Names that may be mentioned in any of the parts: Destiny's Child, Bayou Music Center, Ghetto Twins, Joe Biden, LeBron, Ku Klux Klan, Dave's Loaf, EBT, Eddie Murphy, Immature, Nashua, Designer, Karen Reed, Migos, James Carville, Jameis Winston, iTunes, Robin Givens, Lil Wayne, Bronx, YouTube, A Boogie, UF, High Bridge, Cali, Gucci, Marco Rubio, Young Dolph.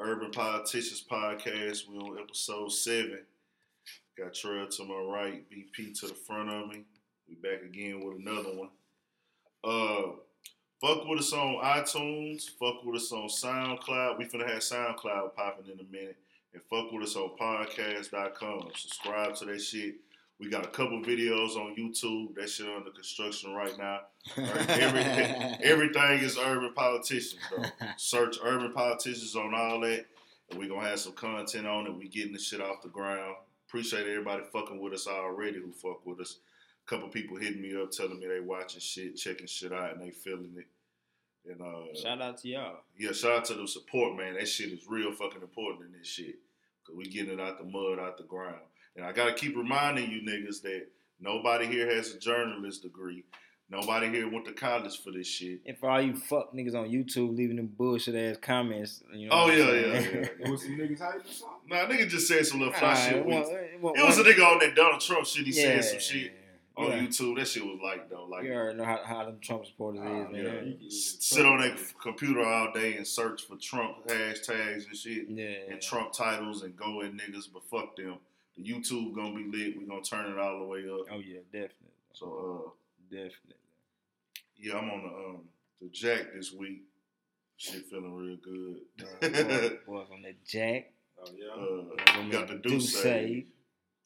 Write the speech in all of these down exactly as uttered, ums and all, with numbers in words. Urban Politicians Podcast. We're on episode seven. Got Trell to my right, V P to the front of me. We back again with another one. Uh, fuck with us on iTunes. Fuck with us on SoundCloud. We finna have SoundCloud popping in a minute. And fuck with us on podcast dot com. Subscribe to that shit. We got a couple videos on YouTube. That shit under construction right now. Right? Everything, everything is Urban Politicians, though. Search Urban Politicians on all that. And we're going to have some content on it. We getting this shit off the ground. Appreciate everybody fucking with us already who fuck with us. A couple people hitting me up, telling me they watching shit, checking shit out, and they feeling it. And uh, shout out to y'all. Yeah, shout out to the support, man. That shit is real fucking important in this shit. Cause we getting it out the mud, out the ground. And I got to keep reminding you niggas that nobody here has a journalist degree. Nobody here went to college for this shit. And for all you fuck niggas on YouTube leaving them bullshit-ass comments. You know oh, yeah, yeah, yeah, yeah. Was some niggas hyping or something? Nah, nigga just said some little fly right, shit. It, went, it, went, it was one, a nigga on that Donald Trump shit. He yeah, said some shit yeah. on yeah. YouTube. That shit was like, though. Like, you already know how, how them Trump supporters oh, is, yeah. man. Yeah. Sit on their computer all day and search for Trump hashtags and shit. Yeah. And Trump titles and go at niggas, but fuck them. YouTube gonna be lit. We're gonna turn it all the way up. Oh yeah, definitely. So uh definitely. Yeah, I'm on the um the jack this week. Shit feeling real good. Uh, boy, boys on that jack. Oh yeah. Uh, we got the do save.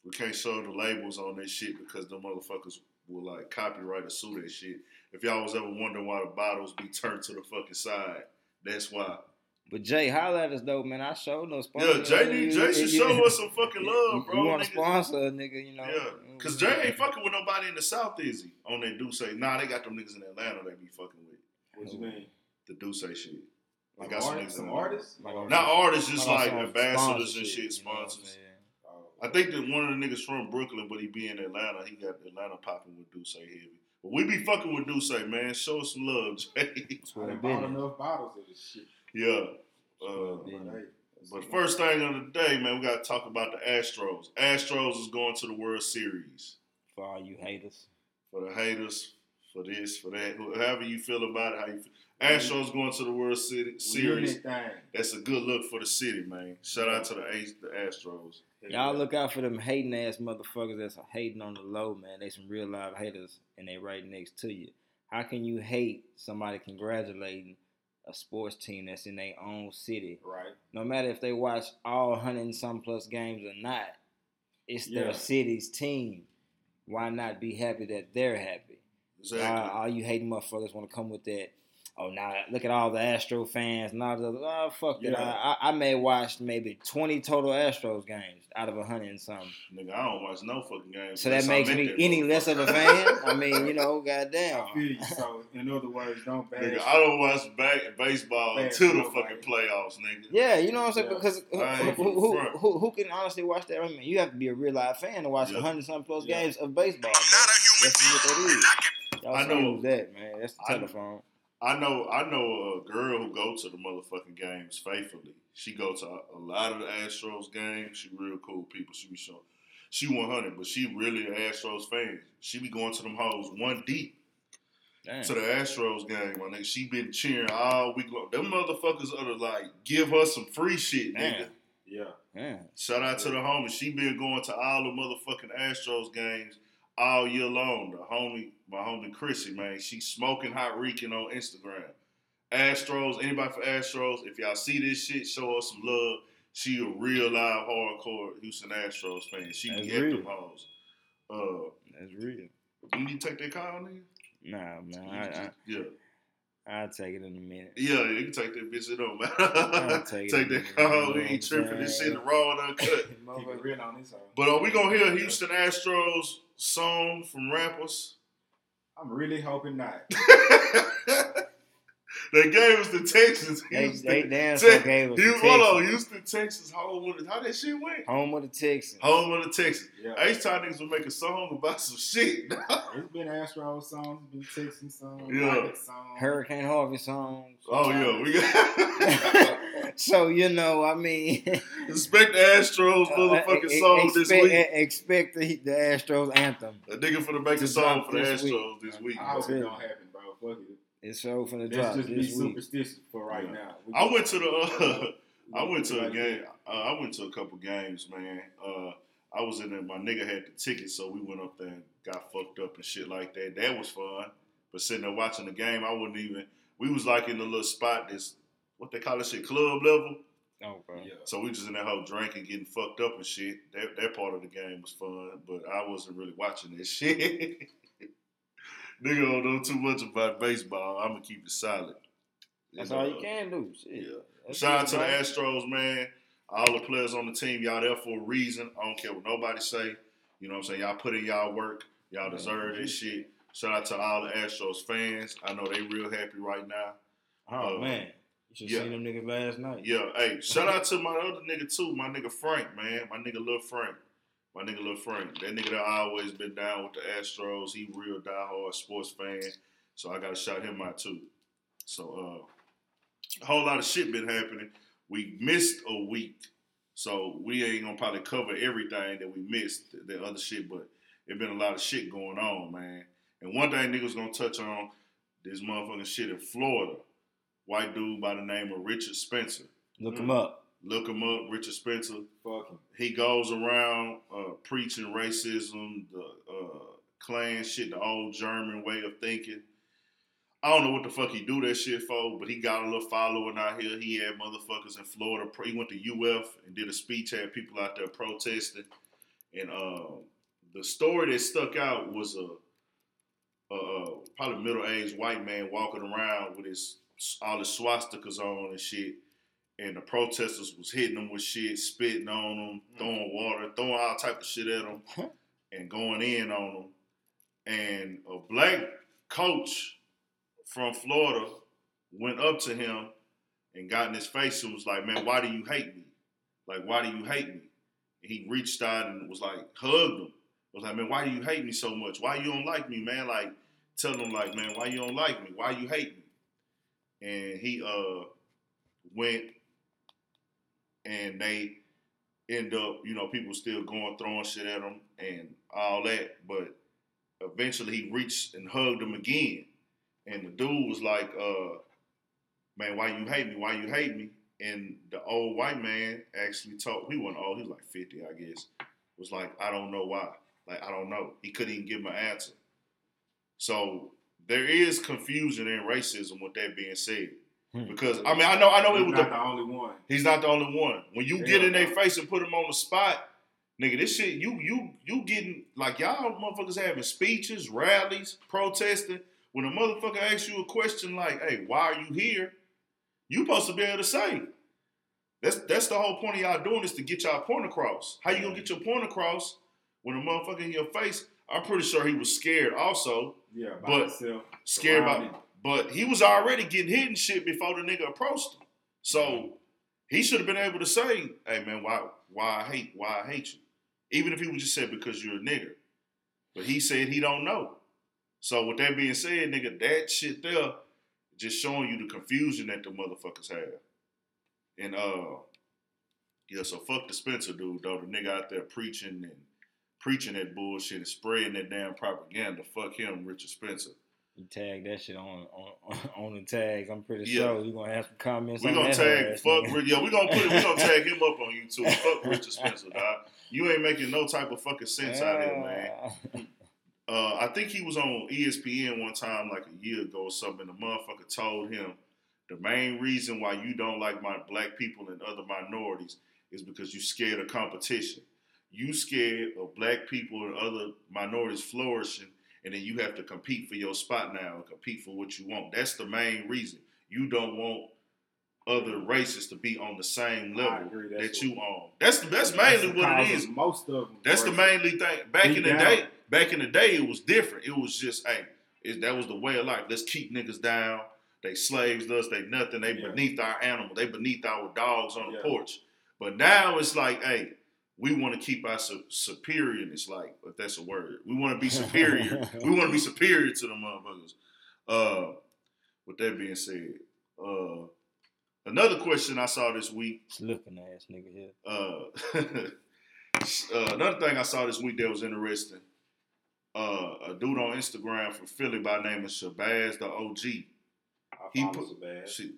We can't show the labels on that shit because them motherfuckers will like copyright or sue that shit. If y'all was ever wondering why the bottles be turned to the fucking side, that's why. But Jay, holla at us though, man. I showed no sponsor. Yeah, Jay, you, Jay should you, show us some fucking love, bro. You want to sponsor a nigga, you know. Yeah, because Jay ain't fucking with nobody in the South, is he? On that do say. Nah, they got them niggas in Atlanta they be fucking with. What you mean? The do say shit. They like got some artists, niggas in some artists? Like, not artists, just like, like ambassadors and shit, sponsors. You know I think that one of the niggas from Brooklyn, but he be in Atlanta. He got Atlanta popping with do say heavy. But we be fucking with do say, man. Show us some love, Jay. I done bought enough bottles of this shit. Yeah, uh, but first thing of the day, man, we got to talk about the Astros. Astros is going to the World Series. For all you haters. For the haters, for this, for that, however you feel about it. How you feel. Astros going to the World City, Series. That's a good look for the city, man. Shout out to the, the Astros. Y'all look out for them hating-ass motherfuckers that's hating on the low, man. They some real live haters, and they right next to you. How can you hate somebody congratulating a sports team that's in their own city? Right. No matter if they watch all hundred and some plus games or not, it's yeah. their city's team. Why not be happy that they're happy? Exactly. Uh, all you hating motherfuckers want to come with that, oh, now look at all the Astro fans. Now, oh, fuck yeah. that. I, I, I may watch maybe twenty total Astros games out of a hundred and something. Nigga, I don't watch no fucking games. So that makes me that any less of a fan? I mean, you know, goddamn. I feel you. So, in other words, don't bash. Nigga, I don't watch back, baseball until the fucking playoffs, nigga. Yeah, you know what I'm saying? Yeah. Because who who, who, who who can honestly watch that? I mean, you have to be a real life fan to watch a yeah. hundred something plus yeah. games of baseball. That's what that is. Y'all I know that, man. That's the I telephone. Know. I know I know a girl who go to the motherfucking games faithfully. She go to a lot of the Astros games. She real cool people. She be showing. She one hundred, but she really an Astros fan. She be going to them hoes one deep. Dang. To the Astros game, my nigga. She been cheering all week long. Them motherfuckers are like, give her some free shit, nigga. Yeah. yeah. Shout out yeah. to the homie. She been going to all the motherfucking Astros games all year long. The homie, my homie Chrissy, man, she's smoking hot reeking on Instagram. Astros, anybody for Astros, if y'all see this shit, show us some love. She a real live hardcore Houston Astros fan. She can get them hoes. Uh, That's real. You need to take that call, nigga? Nah, man. I, just, I, yeah. I'll take it in a minute. Yeah, you can take that bitch. It don't matter. Take, take that call. We ain't tripping. This shit raw and uncut. But are we going to hear Houston Astros song from rappers? I'm really hoping not. They gave us the Texans. They, they damn sure Tex- gave us the Texans. Hold on. Houston, Texas, home with it. How that shit went? Home with the Texans. Home with the Texans. Yeah. Each time niggas would make a song about some shit. It's been Astros songs, it's been Texans songs, yeah. songs. Hurricane Harvey songs. Oh, yeah. We got So, you know, I mean. Expect the Astros motherfucking uh, e- song expect, this week. E- expect the, the Astros anthem. A nigga for the make a song for the Astros week. this week. I hope it don't happen, bro. Fuck it. It's so finna drop. Let's just be superstitious for right yeah. now. We I went to the uh, I went to a game. Uh, I went to a couple games, man. Uh, I was in there. My nigga had the ticket, so we went up there and got fucked up and shit like that. That was fun. But sitting there watching the game, I wouldn't even. We was like in a little spot that's what they call that shit, club level. Okay. Yeah. So we just in that whole drinking, getting fucked up and shit. That that part of the game was fun, but I wasn't really watching this shit. Nigga don't know too much about baseball. I'm gonna keep it solid. That's you know, all you can do. Shit. Yeah. That's Shout out to the Astros, man. All the players on the team, y'all there for a reason. I don't care what nobody say. You know what I'm saying? Y'all put in y'all work. Y'all deserve mm-hmm. this shit. Shout out to all the Astros fans. I know they real happy right now. Oh uh, man. You should yeah. see them niggas last night. Yeah, hey, shout out to my other nigga too, my nigga Frank, man. My nigga Lil Frank. My nigga Lil Frank. That nigga that always been down with the Astros. He real diehard sports fan. So I gotta shout him out too. So uh a whole lot of shit been happening. We missed a week. So we ain't gonna probably cover everything that we missed, the other shit, but it been a lot of shit going on, man. And one thing niggas gonna touch on, this motherfucking shit in Florida. White dude by the name of Richard Spencer. Look him up. Look him up, Richard Spencer. Fuck him. He goes around uh, preaching racism, the uh, Klan shit, the old German way of thinking. I don't know what the fuck he do that shit for, but he got a little following out here. He had motherfuckers in Florida. He went to U F and did a speech, had people out there protesting. And uh, the story that stuck out was a uh, probably middle-aged white man walking around with his all his swastikas on and shit. And the protesters was hitting them with shit, spitting on them, throwing water, throwing all type of shit at them, and going in on them. And a black coach from Florida went up to him and got in his face and was like, man, why do you hate me? Like, why do you hate me? And he reached out and was like, hugged him. I was like, man, why do you hate me so much? Why you don't like me, man? Like, tell him, like, man, why you don't like me? Why you hate me? And he uh went and they end up, you know, people still going, throwing shit at him and all that. But eventually he reached and hugged him again. And the dude was like, uh, man, why you hate me? Why you hate me? And the old white man actually told, he wasn't old, he was like fifty, I guess, was like, I don't know why. Like, I don't know. He couldn't even give him an answer. So there is confusion and racism with that being said. Hmm. Because, I mean, I know I know he's it was not the, the only one. He's not the only one. When you yeah. get in their face and put them on the spot, nigga, this shit, you you you getting, like, y'all motherfuckers having speeches, rallies, protesting. When a motherfucker asks you a question like, hey, why are you here? You supposed to be able to say. That's that's the whole point of y'all doing this, to get y'all point across. How you gonna get your point across when a motherfucker in your face? I'm pretty sure he was scared also. Yeah, by but himself. Scared by him. But he was already getting hit and shit before the nigga approached him. So he should have been able to say, hey man, why why I hate why I hate you. Even if he would just say because you're a nigga. But he said he don't know. So with that being said, nigga, that shit there just showing you the confusion that the motherfuckers have. And uh yeah, so fuck the Spencer dude though. The nigga out there preaching and preaching that bullshit and spreading that damn propaganda. Fuck him, Richard Spencer. You tag that shit on on, on the tags. I'm pretty yeah. sure you're gonna have some comments. We're gonna tag fuck Richard. Yeah, we're gonna put it, we're gonna tag him up on YouTube. Fuck Richard Spencer, dog. You ain't making no type of fucking sense yeah. out here, man. Uh, I think he was on E S P N one time, like a year ago or something. The motherfucker told him the main reason why you don't like my black people and other minorities is because you scared of competition. You scared of black people and other minorities flourishing, and then you have to compete for your spot now and compete for what you want. That's the main reason. You don't want other races to be on the same level that you on. That's that's mainly what it is. Most of them. That's the mainly thing. Back in the day. Back in the day, it was different. It was just, hey, it, that was the way of life. Let's keep niggas down. They slaves us. They nothing. They yeah. beneath our animal. They beneath our dogs on the yeah. porch. But now it's like, hey, we want to keep our su- superiorness, like, if that's a word. We want to be superior. We want to be superior to the motherfuckers. Uh, with that being said, uh, another question I saw this week. Slipping ass nigga here. Uh, uh, another thing I saw this week that was interesting. Uh, a dude on Instagram from Philly by the name of Shabazz, the O G. I he follow Shabazz. She,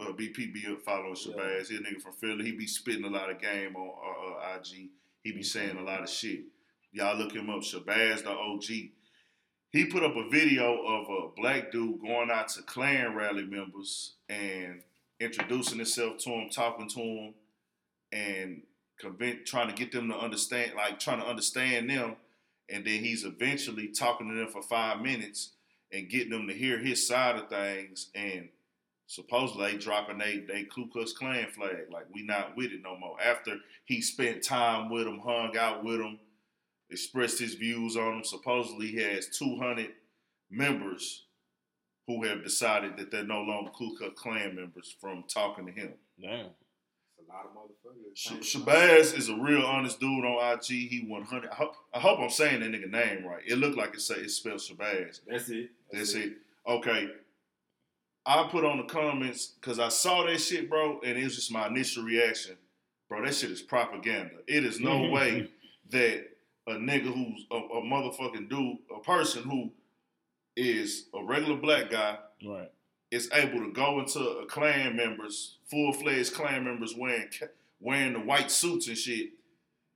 uh, B P be following Shabazz. Yeah. He a nigga from Philly. He be spitting a lot of game on uh, uh, I G. He be saying a lot of shit. Y'all look him up. Shabazz the O G. He put up a video of a black dude going out to Klan rally members and introducing himself to him, talking to him, and convince, trying to get them to understand, like trying to understand them. And then he's eventually talking to them for five minutes and getting them to hear his side of things. And supposedly they dropping they, they Ku Klux Klan flag. Like, we not with it no more. After he spent time with them, hung out with them, expressed his views on them. Supposedly he has two hundred members who have decided that they're no longer Ku Klux Klan members from talking to him. Damn. A lot of motherfuckers. Shabazz is a real honest dude on I G. He one hundred. I hope, I hope I'm saying that nigga name right. It looked like it say it spelled Shabazz. That's it. That's, That's it. it. Okay. I put on the comments because I saw that shit, bro, and it was just my initial reaction. Bro, that shit is propaganda. It is no mm-hmm. way that a nigga who's a, a motherfucking dude, a person who is a regular black guy, right, is able to go into a Klan members, full-fledged Klan members wearing wearing the white suits and shit,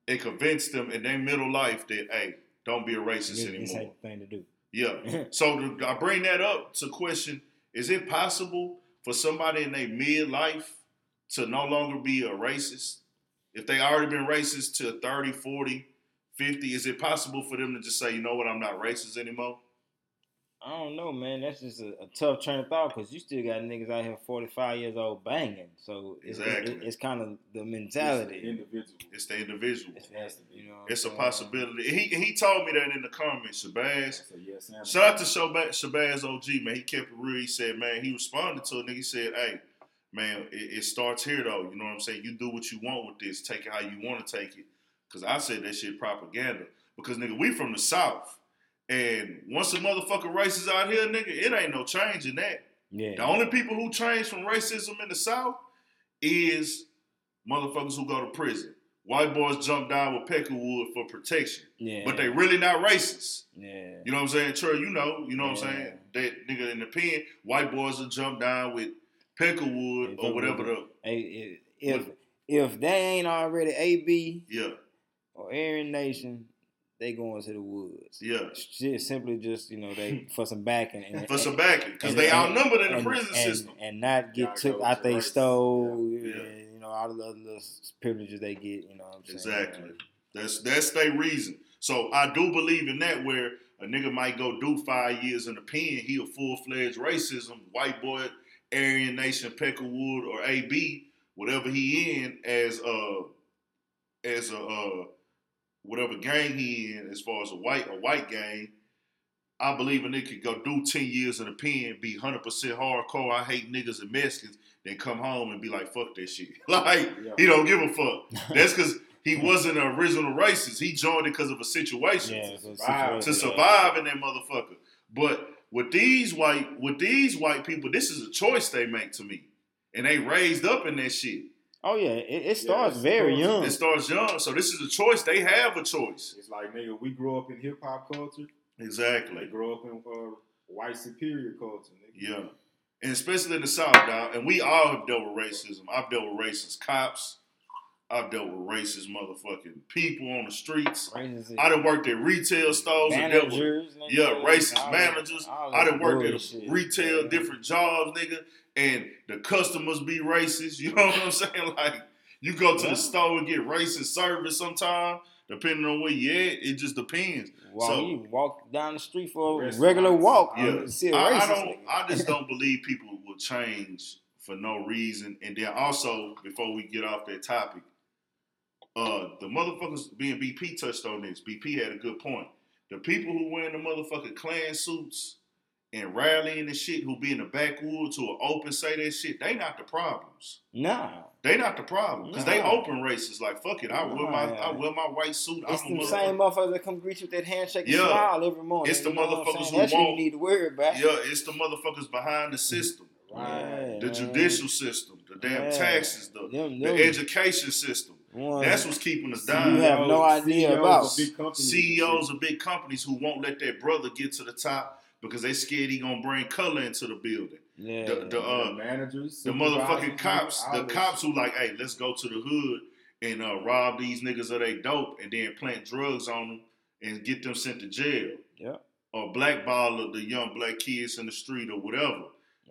and convince them in their middle life that, hey, don't be a racist it, anymore. It's like the thing to do. Yeah. So to, I bring that up to question, is it possible for somebody in their midlife to no longer be a racist? If they already been racist to thirty, forty, fifty, is it possible for them to just say, you know what, I'm not racist anymore? I don't know, man. That's just a, a tough train of thought because you still got niggas out here forty-five years old banging. So it's, exactly. it, it's kind of the mentality. It's the individual. It's the individual. It has to be. You know it's a possibility. He he told me that in the comments, Shabazz. Yes, shout out to Shabazz O G, man. He kept it real. He said, man, he responded to a nigga. He said, hey, man, it, it starts here, though. You know what I'm saying? You do what you want with this. Take it how you want to take it. Because I said that shit propaganda. Because, nigga, we from the South. And once a motherfucker racist out here, nigga, it ain't no change in that. Yeah. The only people who change from racism in the South is motherfuckers who go to prison. White boys jump down with Peckerwood for protection. Yeah. But they really not racist. Yeah. You know what I'm saying? Trey, you know. You know what yeah. I'm saying? That nigga in the pen, white boys will jump down with Peckerwood or whatever the... If, if, if they ain't already A B yeah. or Aryan Nation... They going to the woods. Yeah. Shit, simply just, you know, they for some backing. And, for some backing. Because they outnumbered in the and, prison and, system. And, and not get yeah, took out they stole. Yeah. And, you know, all the other little privileges they get. You know what I'm exactly. saying? Exactly. That's, that's their reason. So I do believe in that where a nigga might go do five years in the pen. He a full-fledged racism, white boy, Aryan Nation, Peckerwood, or A B, whatever he in as a, as a, uh, whatever gang he in, as far as a white a white gang, I believe a nigga could go do ten years in the pen, be one hundred percent hardcore, I hate niggas and Mexicans, then come home and be like, fuck that shit. Like, yeah. he don't give a fuck. That's because he wasn't an original racist. He joined it because of a situation yeah, to survive, to survive yeah. in that motherfucker. But with these white with these white people, this is a choice they make to me. And they raised up in that shit. Oh, yeah. It, it starts yeah, very cool. young. It starts young. So this is a choice. They have a choice. It's like, nigga, we grow up in hip-hop culture. Exactly. They grow up in uh, white superior culture, nigga. Yeah. And especially in the South, dog. And we all have dealt with racism. I've dealt with racist cops. I've dealt with racist motherfucking people on the streets. Racist. I done worked at retail stores. Managers, and dealt with, nigga, yeah, racist all managers. All I done worked bullshit. at retail, yeah. different jobs, nigga. And the customers be racist. You know what I'm saying? Like, you go to yeah. the store and get racist service sometimes, depending on where you at. It just depends. Well, so you walk down the street for a regular walk. Yeah. See a I, racist I, don't, I just don't believe people will change for no reason. And then also, before we get off that topic, Uh, the motherfuckers being B P touched on this. B P had a good point. The people who wearing the motherfucking Klan suits and rallying and shit, who be in the backwoods, who are open, say that shit, they not the problems. Nah. They not the problem. Because nah. they open racists. Like, fuck it, I nah. wear my I wear my white suit. It's I'm the same motherfuckers that come greet you with that handshake and yeah. smile every morning. It's the you motherfuckers who That's won't. You need to worry about. Yeah, it's the motherfuckers behind the system. Right. The judicial system. The damn yeah. taxes. The, them, them. the education system. One. That's what's keeping us down. You have no idea C E Os about of big companies. C E Os of big companies who won't let their brother get to the top because they scared he gonna bring color into the building. Yeah, the the, uh, the managers, the motherfucking cops, the cops who like, hey, let's go to the hood and uh, rob these niggas of they dope and then plant drugs on them and get them sent to jail. Yeah. Or blackball the young black kids in the street or whatever.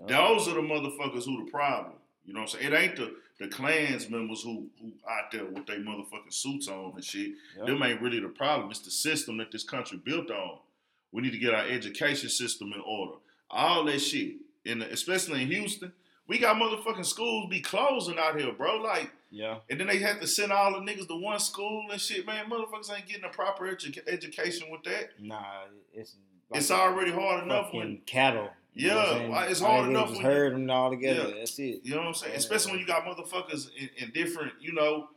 Yeah. Those are the motherfuckers who the problem. You know what I'm saying? It ain't the, the Klans members who, who out there with their motherfucking suits on and shit. Yeah. Them ain't really the problem. It's the system that this country built on. We need to get our education system in order. All that shit. In the, especially in Houston, we got motherfucking schools be closing out here, bro. Like, yeah. And then they have to send all the niggas to one school and shit, man. Motherfuckers ain't getting a proper edu- education with that. Nah, it's like it's already hard enough when cattle. Yeah, you know it's hard enough when herd them all together. Yeah. That's it. You know what I'm saying? Yeah. Especially when you got motherfuckers in, in different, you know,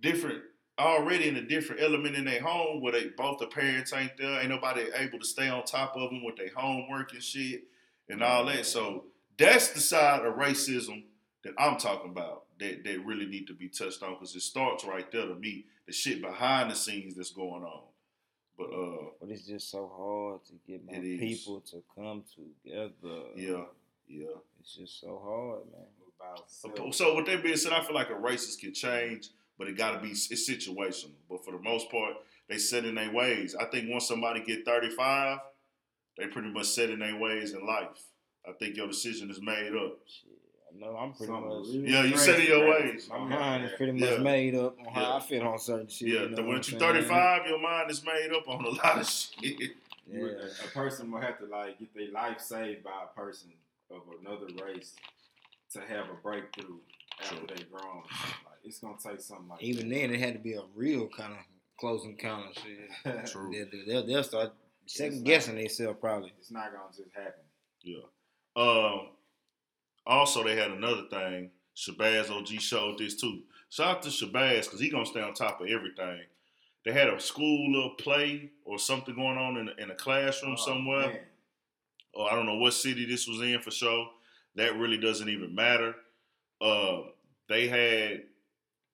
different already in a different element in their home where they both the parents ain't there, ain't nobody able to stay on top of them with their homework and shit. And all that. So that's the side of racism that I'm talking about that, that really need to be touched on because it starts right there to me, the shit behind the scenes that's going on. But uh, but it's just so hard to get my people to come together. Yeah, yeah. It's just so hard, man. About so with that being said, I feel like a racist can change, but it got to be it's situational. But for the most part, they set in their ways. I think once somebody get thirty-five, they pretty much set in their ways in life. I think your decision is made up. Shit, I know I'm pretty Something much. Really yeah, you set in your ways. My mind is pretty much yeah. made up on how yeah. I feel on certain shit. Yeah, you know when you're thirty-five, your mind is made up on a lot of shit. Yeah. A person will have to like get their life saved by a person of another race to have a breakthrough after sure. they grown. Like, it's gonna take something like even that. Then it had to be a real kind of close encounter shit. True. They'll, they'll, they'll start. Second guessing themselves probably. It's not gonna just happen. Yeah. Um, also, they had another thing. Shabazz O G showed this too. Shout out to Shabazz because he gonna stay on top of everything. They had a school or play or something going on in a, in a classroom oh, somewhere. Man. Or I don't know what city this was in for sure. That really doesn't even matter. Uh, they had.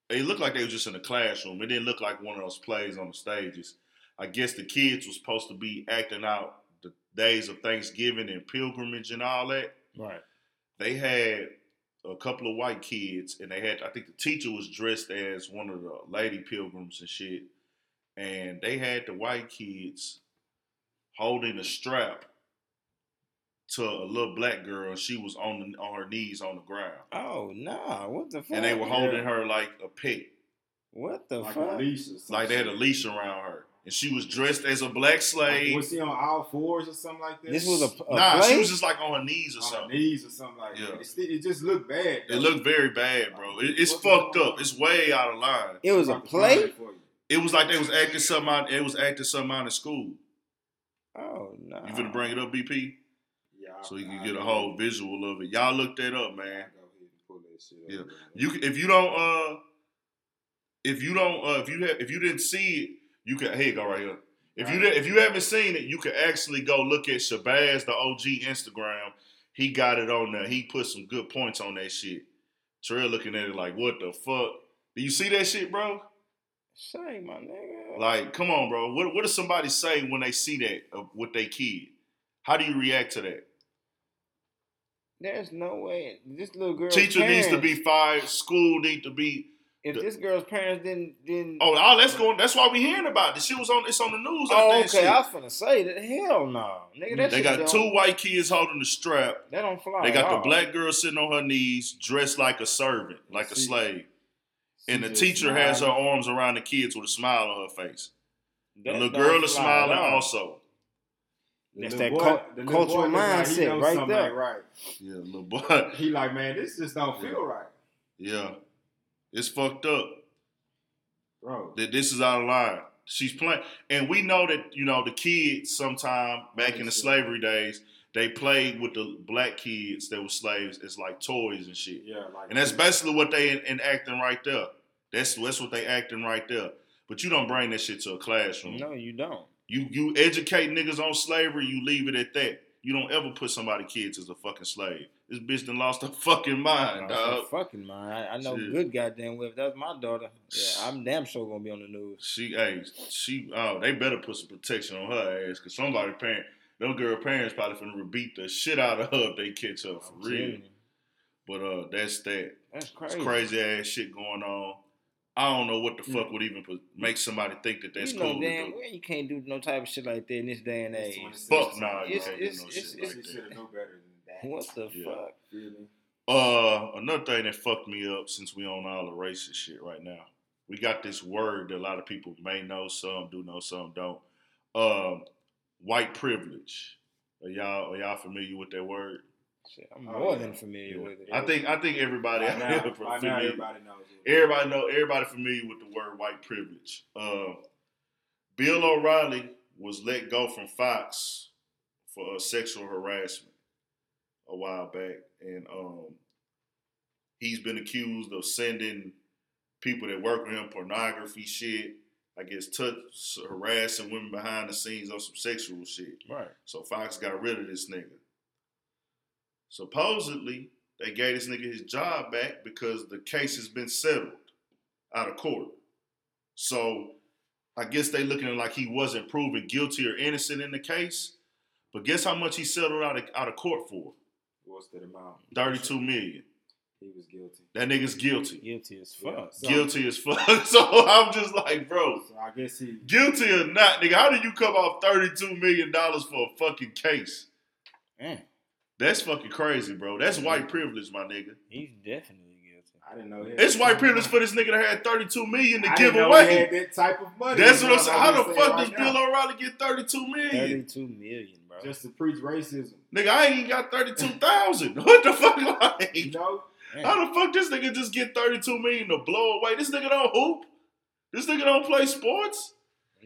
It looked like they were just in a classroom. It didn't look like one of those plays on the stages. I guess the kids was supposed to be acting out the days of Thanksgiving and pilgrimage and all that. Right. They had a couple of white kids, and they had, I think the teacher was dressed as one of the lady pilgrims and shit. And they had the white kids holding a strap to a little black girl, and she was on the, on her knees on the ground. Oh, nah. What the fuck? And they were holding her like a pet. What the like fuck? A leash or like they had a leash around her. And she was dressed as a black slave. Like, was she on all fours or something like that? This was a, a nah. Play? She was just like on her knees or on something. On her knees or something like yeah. that. It, it just looked bad. Though. It looked very bad, bro. It, it's What's fucked up. It's way out of line. It was a play. It was like they was acting something out. It was acting something out in school. Oh no! Nah. You finna bring it up, B P? Yeah. So you nah, can get a whole visual of it. Y'all look that up, man. Pull that shit yeah. Up, you if you don't uh, if you don't uh, if you have, if you didn't see it. You can here you go right here. If you if you haven't seen it, you can actually go look at Shabazz the O G Instagram. He got it on there. He put some good points on that shit. Terrell looking at it like, what the fuck? Do you see that shit, bro? Shame, my nigga. Like, come on, bro. What what does somebody say when they see that uh, with their kid? How do you react to that? There's no way this little girl. Teacher parents. Needs to be fired. School need to be. If this girl's parents didn't, didn't oh, all that's going. That's why we hearing about this. She was on. It's on the news. Oh, okay. Shit. I was finna say that. Hell no, nigga. That they shit got don't, two white kids holding the strap. They don't fly. They got the black girl sitting on her knees, dressed like a servant, like she, a slave, and the teacher smiling. Has her arms around the kids with a smile on her face. The little girl is smiling also. That's that boy, co- the cultural mindset like right there. Right. Yeah, little boy. He like, man, this just don't feel yeah. right. Yeah. It's fucked up, bro. That this is out of line. She's playing, and we know that you know the kids. Sometime back in the slavery days, they played with the black kids that were slaves as like toys and shit. Yeah, like and that's basically what they in, in acting right there. That's that's what they acting right there. But you don't bring that shit to a classroom. No, you don't. You you educate niggas on slavery. You leave it at that. You don't ever put somebody's kids as a fucking slave. This bitch done lost her fucking mind, dog. Lost her fucking mind. I, I know shit. Good goddamn well. If that's my daughter, yeah, I'm damn sure gonna be on the news. She, hey, she, oh, they better put some protection on her ass because somebody parent, Those girl parents probably finna beat the shit out of her if they catch her, for I'm real. Kidding. But uh, that's that. That's crazy. It's crazy ass shit going on. I don't know what the fuck would even make somebody think that that's you know, cool. Damn, well, you can't do no type of shit like that in this day and age. Fuck nah, you can't do no shit like that. You should know better than that. What the yeah. fuck? Really? Uh, another thing that fucked me up, since we on all the racist shit right now. We got this word that a lot of people may know, some do know, some don't. Um, white privilege. Are y'all are y'all familiar with that word? Shit, I'm more oh, than familiar yeah. with it. I think I think everybody out there familiar. Everybody knows it. Everybody know everybody familiar with the word white privilege. Uh, Bill O'Reilly was let go from Fox for uh, sexual harassment a while back, and um, he's been accused of sending people that work with him pornography shit. I guess touch harassing women behind the scenes on some sexual shit. Right. So Fox got rid of this nigga. Supposedly, they gave this nigga his job back because the case has been settled out of court. So, I guess they looking at it like he wasn't proven guilty or innocent in the case. But guess how much he settled out of, out of court for? What's that amount? thirty-two million dollars. He was guilty. That nigga's guilty. Guilty as fuck. Yeah. So, guilty as fuck. So, I'm just like, bro. So I guess he... Guilty or not, nigga, how did you come off thirty-two million dollars for a fucking case? Man. That's fucking crazy, bro. That's white privilege, my nigga. He's definitely guilty. I didn't know that. It's white privilege for this nigga that had thirty-two million dollars to I give didn't away. Know he had that type of money. That's what I'm saying. How the fuck does Bill O'Reilly get thirty-two million dollars? thirty-two million dollars, bro. Just to preach racism. Nigga, I ain't even got thirty-two thousand dollars. What the fuck? Like? You know? How the fuck this nigga just get thirty-two million dollars to blow away? This nigga don't hoop. This nigga don't play sports.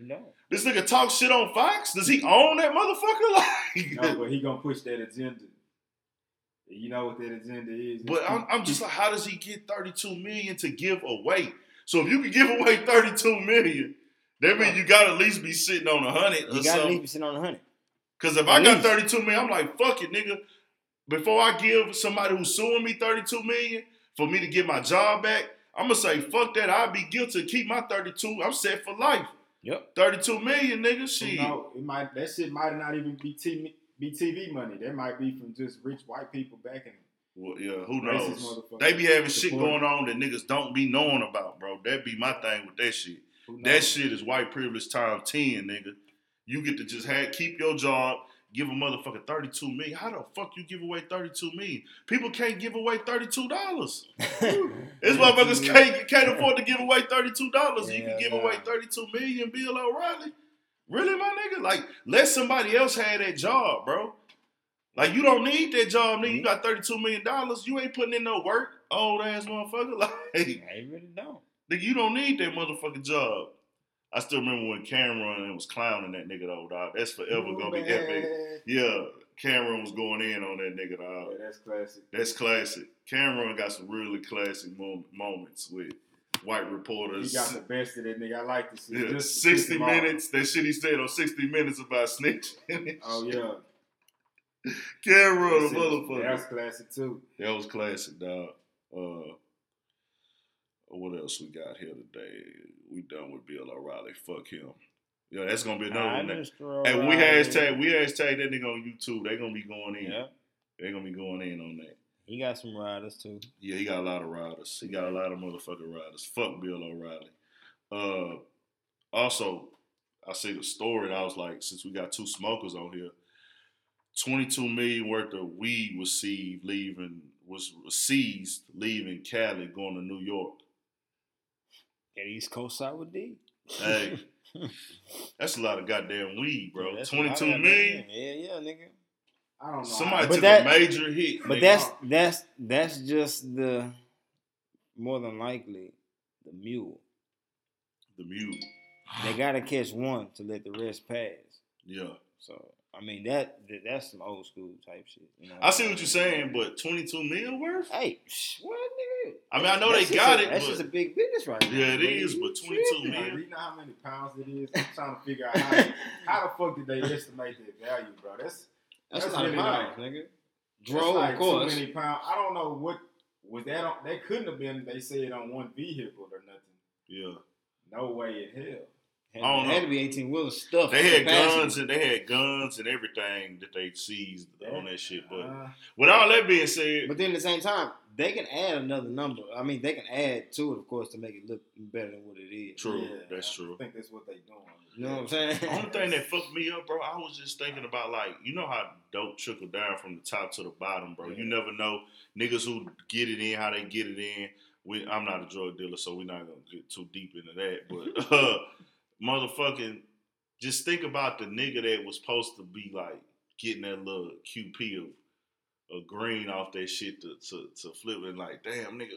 No. This nigga talk shit on Fox? Does he own that motherfucker? Like, no, but he gonna push that agenda. You know what that agenda is. But I'm, I'm just like, how does he get thirty-two million dollars to give away? So if you can give away thirty-two million dollars, that means you got to at least be sitting on a hundred or something. You got to at least be sitting on a hundred. Because if I got thirty-two million dollars, I'm like, fuck it, nigga. Before I give somebody who's suing me thirty-two million dollars for me to get my job back, I'm going to say, fuck that. I'll be guilty. Keep my thirty-two. I'm set for life. Yep. thirty-two million dollars, nigga. Shit. You know, it might, that shit might not even be T V. Be T V money. That might be from just rich white people back in. Well, yeah, who knows? They be having shit going on that niggas don't be knowing about, bro. That be my thing with that shit. That shit is white privilege times ten, nigga. You get to just have, keep your job, give a motherfucker thirty-two million dollars. How the fuck you give away thirty-two million dollars? People can't give away thirty-two dollars. This motherfuckers can't, can't afford to give away thirty-two dollars. Yeah, you can give nah. away thirty-two million dollars, Bill O'Reilly. Really, my nigga? Like, let somebody else have that job, bro. Like, you don't need that job, nigga. You got thirty-two million dollars. You ain't putting in no work, old-ass motherfucker. Like, I really don't. Nigga, you don't need that motherfucking job. I still remember when Cameron was clowning that nigga, though, dog. That's forever Ooh, gonna man. be epic. Yeah, Cameron was going in on that nigga, dog. Yeah, that's classic. That's classic. Cameron got some really classic mom- moments with white reporters. He got the best of that nigga. I like this. Yeah, just sixty minutes. That shit he said on sixty minutes about snitching. Oh yeah. Cameron, motherfucker. That was classic too. That was classic, dog. Uh, what else we got here today? We done with Bill O'Reilly. Fuck him. Yeah, that's gonna be another one. And we hashtag we hashtag that nigga on YouTube. They gonna be going in. Yeah. They gonna be going in on that. He got some riders, too. Yeah, he got a lot of riders. He got a lot of motherfucking riders. Fuck Bill O'Reilly. Uh, also, I see the story, and I was like, since we got two smokers on here, twenty-two million dollars worth of weed was seized, leaving, was seized, leaving Cali, going to New York. At East Coast side with D. Hey, that's a lot of goddamn weed, bro. Yeah, twenty-two million dollars? Yeah, yeah, nigga. I don't know. Somebody but took that, a major hit. But that's off. that's that's just the more than likely the mule. The mule. They gotta catch one to let the rest pass. Yeah. So I mean that, that that's some old school type shit. You know? I see what you're saying, but twenty-two million worth? Hey, what nigga? I mean, I know that's they got a, it. That's but, just a big business right now. Yeah, it man. is, but twenty-two million. Do you know how many pounds it is? I'm trying to figure out how, how the fuck did they estimate that value, bro? That's That's, that's not really pounds, like, nigga. Drove, like of course. Too many pounds. I don't know what was that on. That couldn't have been. They said on one vehicle or nothing. Yeah. No way in hell. Had, I don't know. Had to be eighteen wheelers stuff. They had guns and they had guns and everything that they seized yeah. on that shit. But uh, with all that being said, but then at the same time, they can add another number. I mean, they can add to it, of course, to make it look better than what it is. True, yeah, that's I true. I think that's what they doing. You know what I'm saying? The only thing that fucked me up, bro, I was just thinking about, like, you know how dope trickle down from the top to the bottom, bro. Yeah. You never know niggas who get it in how they get it in. We, I'm not a drug dealer, so we're not gonna get too deep into that. But uh, motherfucking, just think about the nigga that was supposed to be like getting that little Q P of, of green off that shit to, to to flip and like, damn nigga,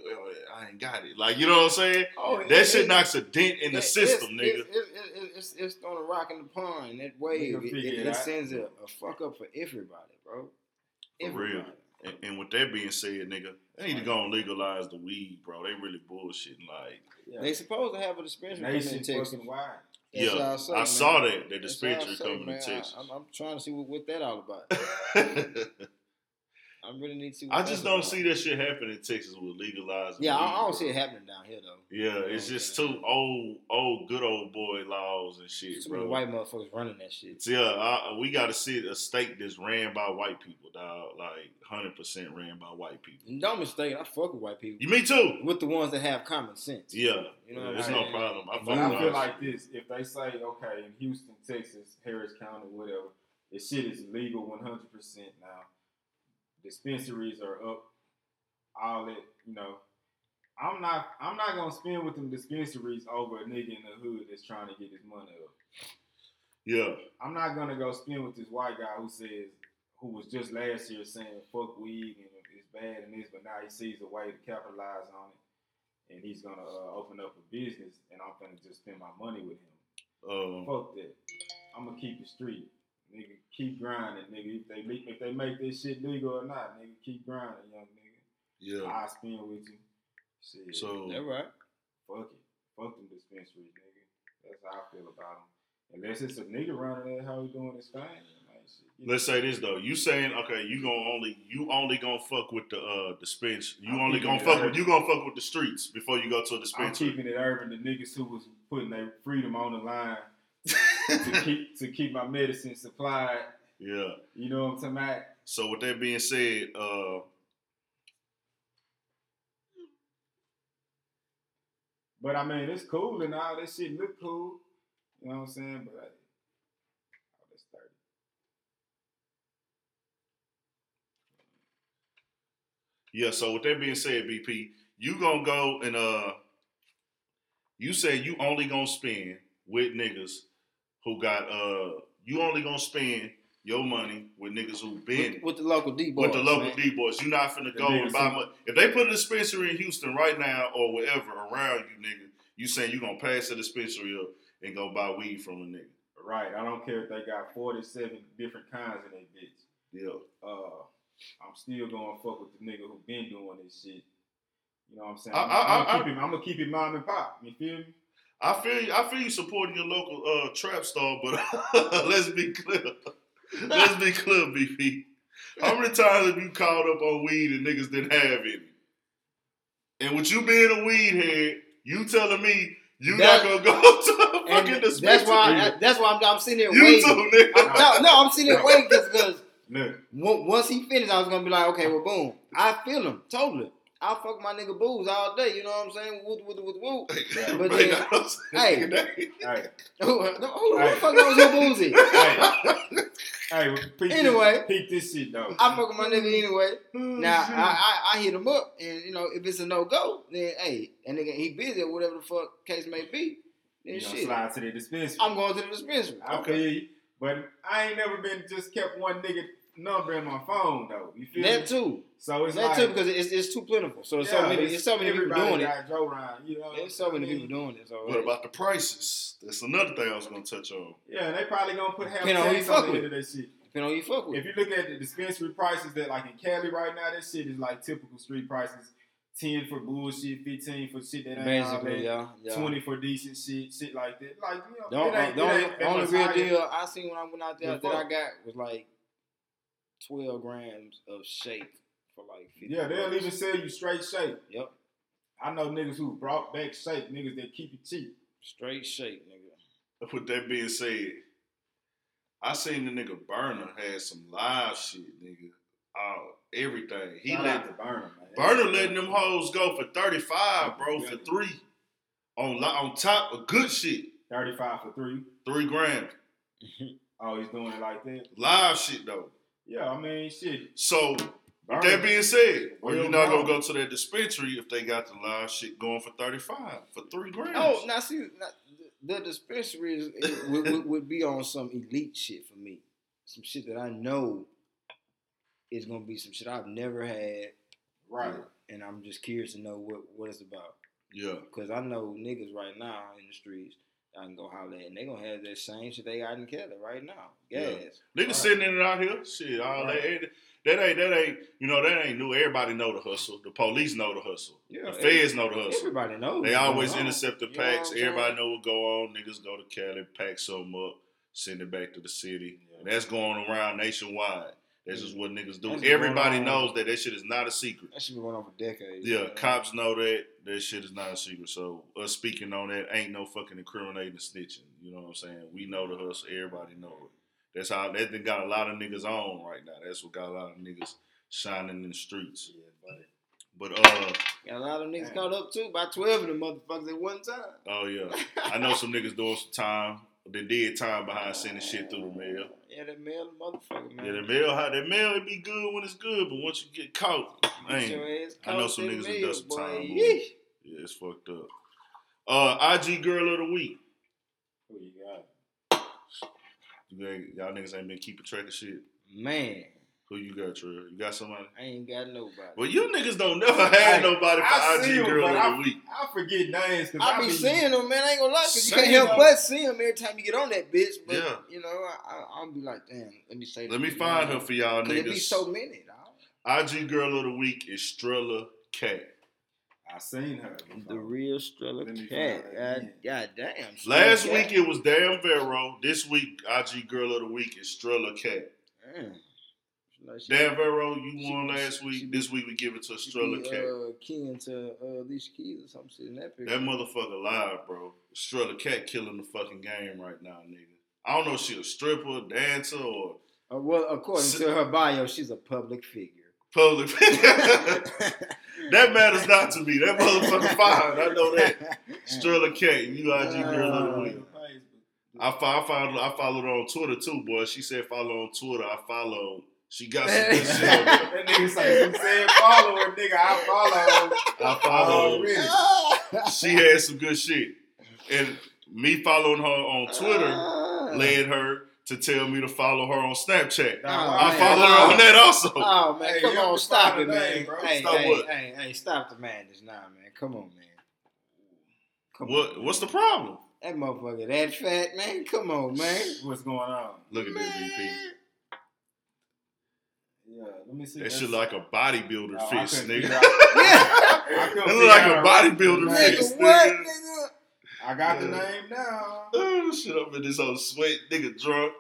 I ain't got it. Like, you know what I'm saying? Oh, that it, shit it, knocks a dent in it, the system, it's, nigga. It's, it's, it's, it's throwing a rock in the pond. That wave, it, it, it sends a, a fuck up for everybody, bro. Everybody. For real. And, and with that being said, nigga, they need to go and legalize the weed, bro. They really bullshitting. Like, yeah. They supposed to have a dispensary coming in Texas. Yeah, say, I man. saw that the dispensary coming in Texas. I, I'm, I'm trying to see what, what that all about. I really need to. See what I just don't about. see that shit happen in Texas with legalizing. Yeah, weed, I don't bro. see it happening down here though. Yeah, you know, it's just too old, old good old boy laws and shit, too bro. Many white motherfuckers running that shit. It's, yeah, I, we got to see a state that's ran by white people, dog. Like one hundred percent ran by white people. And don't mistake it, I fuck with white people. You me too. With the ones that have common sense. Yeah, you know, it's no problem. I, but I feel like this: if they say, okay, in Houston, Texas, Harris County, whatever, this shit is legal one hundred percent now. Dispensaries are up, all that, you know. I'm not I'm not gonna spend with them dispensaries over a nigga in the hood that's trying to get his money up. Yeah. I'm not gonna go spend with this white guy who says who was just last year saying fuck weed and it's bad and this, but now he sees a way to capitalize on it and he's gonna uh, open up a business and I'm gonna just spend my money with him. Um, fuck that. I'm gonna keep it street. Nigga, keep grinding, nigga. If they make, if they make this shit legal or not, nigga, keep grinding, young nigga. Yeah. I spin with you. Shit. So that right. Fuck it. Fuck them dispensaries, nigga. That's how I feel about them. Unless it's a nigga running that how he doing his thing. Like, shit. Let's know. Say this though. You saying okay, you gonna only you only gonna fuck with the uh dispens. You I'm only gonna fuck urban. with you gonna fuck with the streets before you go to a dispensary. I'm keeping it urban. The niggas who was putting their freedom on the line. to keep to keep my medicine supplied. Yeah. You know what I'm talking about? So with that being said, uh but I mean it's cool and all that shit look cool. You know what I'm saying? But I, oh, that's thirty. Yeah, so with that being said, B P, you gonna go and uh you said you only gonna spend with niggas who got, uh, you only gonna spend your money with niggas who been. With, with the local D-boys. With the local man. D-boys. You're not finna go and buy money. If they put a dispensary in Houston right now or wherever around you, nigga, you saying you gonna pass the dispensary up and go buy weed from a nigga. Right. I don't care if they got forty-seven different kinds in that bitch. Yeah. Uh, I'm still gonna fuck with the nigga who been doing this shit. You know what I'm saying? I, I, I'm, gonna I, keep I, him, I'm gonna keep it mom and pop. You feel me? I feel you, I feel you supporting your local uh, trap star, but let's be clear. Let's be clear, B P. How many times have you called up on weed and niggas didn't have any? And with you being a weed head, you telling me you that, not gonna go to a fucking dispensary? That's why. I, that's why I'm, I'm sitting there you waiting. You too, nigga. I'm, no, no, I'm sitting there waiting because once he finished, I was gonna be like, okay, well, boom. I feel him totally. I fuck my nigga booze all day, you know what I'm saying? Woot, woot, woot, woot. Yeah, but then, hey, hey. Who, who, who hey. the fuck knows who booze is? Hey, hey well, peep anyway, this, peep this shit though. I fuck with my nigga anyway. Now, I, I, I hit him up, and you know, if it's a no-go, then hey, and nigga, he busy or whatever the fuck case may be, then you shit. Slide to the dispensary. I'm going to the dispensary. Okay, okay. But I ain't never been just kept one nigga number in my phone though. You feel that me? too. So it's that like, too because it's it's too plentiful. So it's yeah, so many it's, it's so many people doing it. Joe Ryan, you know, there's so many people doing it. Already. What about the prices? That's another thing I was gonna touch on. Yeah, they probably gonna put half price on, on the end of that shit. Depending on who you fuck with. If you look at the dispensary prices that like in Cali right now, that shit is like typical street prices. Ten for bullshit, fifteen for shit that ain't basically, all that, yeah, yeah. twenty for decent shit, shit like that. Like you know, don't, it ain't, don't, it ain't, the only real deal higher. I seen when I went out there that I got was like twelve grams of shake for like fifty yeah, they'll bucks. Even sell you straight shake. Yep. I know niggas who brought back shake, niggas that keep it cheap. Straight shake, nigga. With that being said, I seen the nigga Burner had some live shit, nigga. Oh, everything. He Not let the Burner, man. Burner letting them hoes go for thirty-five, bro, for three. On on top of good shit. thirty-five for three. Three grand. Oh, he's doing it like that? Live shit, though. Yeah, I mean, shit. So, Burner, with that being said, are you not going to go to that dispensary if they got the live shit going for thirty-five for three grand? Oh, now see, now, the dispensary is, it, would, would be on some elite shit for me. Some shit that I know is going to be some shit I've never had. Right. And I'm just curious to know what, what it's about. Yeah. Because I know niggas right now in the streets, I can go holler at, and they gonna have that same shit they got in Cali right now. Gas. Yeah. Niggas right. Sitting in and out here. Shit, all right. that, that ain't, that ain't, you know, that ain't new. Everybody know the hustle. The police know the hustle. Yeah, the feds know the hustle. Everybody knows. They always intercept the packs. You know everybody know what go on. Niggas go to Cali, pack something up, send it back to the city. Yeah. And that's going around nationwide. That's just what niggas do. Everybody knows that that shit is not a secret. That shit been going on for decades. Yeah, man. Cops know that. That shit is not a secret. So, us speaking on that ain't no fucking incriminating and snitching. You know what I'm saying? We know the hustle. Everybody know it. That's how that thing got a lot of niggas on right now. That's what got a lot of niggas shining in the streets. Yeah, buddy. But, uh... got a lot of niggas man. Caught up, too. By twelve of them motherfuckers at one time. Oh, yeah. I know some niggas doing some time. They did time behind sending shit through the mail. Yeah, that mail, motherfucker, man. Yeah, that mail, that mail, it be good when it's good, but once you get caught, man, sure I know some niggas that done some time. Yeah, it's fucked up. Uh, I G Girl of the Week. Who you got? You ain't, y'all niggas ain't been keeping track of shit? Man. Who you got, Trill? You got somebody? I ain't got nobody. Well, you niggas don't never have nobody for I I G him, Girl of I, the Week. I forget names. Cause I, I be, be seeing them, man. I ain't gonna lie, because you can't help them. But see them every time you get on that bitch. But, yeah. You know, I, I'll be like, damn, let me say that. Let me find know. Her for y'all niggas. There be so many, dog. I G Girl of the Week is Estrella Kat. I seen her. The real Estrella Kat. God, God damn. Last Kat. Week it was Damn Vero. This week, I G Girl of the Week is Estrella Kat. Damn. Like Dan Vero, you she, won last she, week. She, this week we give it to Estrella be, Cat. Uh, Ken to uh, these kids or something. Sitting that picture. That motherfucker live, bro. Estrella Cat killing the fucking game right now, nigga. I don't know if she's a stripper, dancer, or uh, well, according si- to her bio, she's a public figure. Public figure. That matters not to me. That motherfucker fine. I know that. Estrella Cat, you I G Girl of the Week. I follow. I followed I followed her on Twitter too, boy. She said follow on Twitter. I follow. She got some good shit on there. That nigga said, said follow her, nigga. I follow her. I follow her. Oh, really? She had some good shit. And me following her on Twitter uh, led her to tell me to follow her on Snapchat. Oh, I man, followed oh, her on that also. Oh, man. Hey, come on. Stop it, man. Name, hey, stop hey, what? Hey, hey, stop the madness now, man. Come on, man. Come what? On, what's man. The problem? That motherfucker that fat, man. Come on, man. What's going on? Look at man. This, V P. Yeah, let me see. That shit like a bodybuilder no, fist, nigga. Yeah. It look like a bodybuilder name. Fist. Nigga, what, nigga? I got yeah. the name now. Oh, shit, I'm in this old sweat, nigga drunk.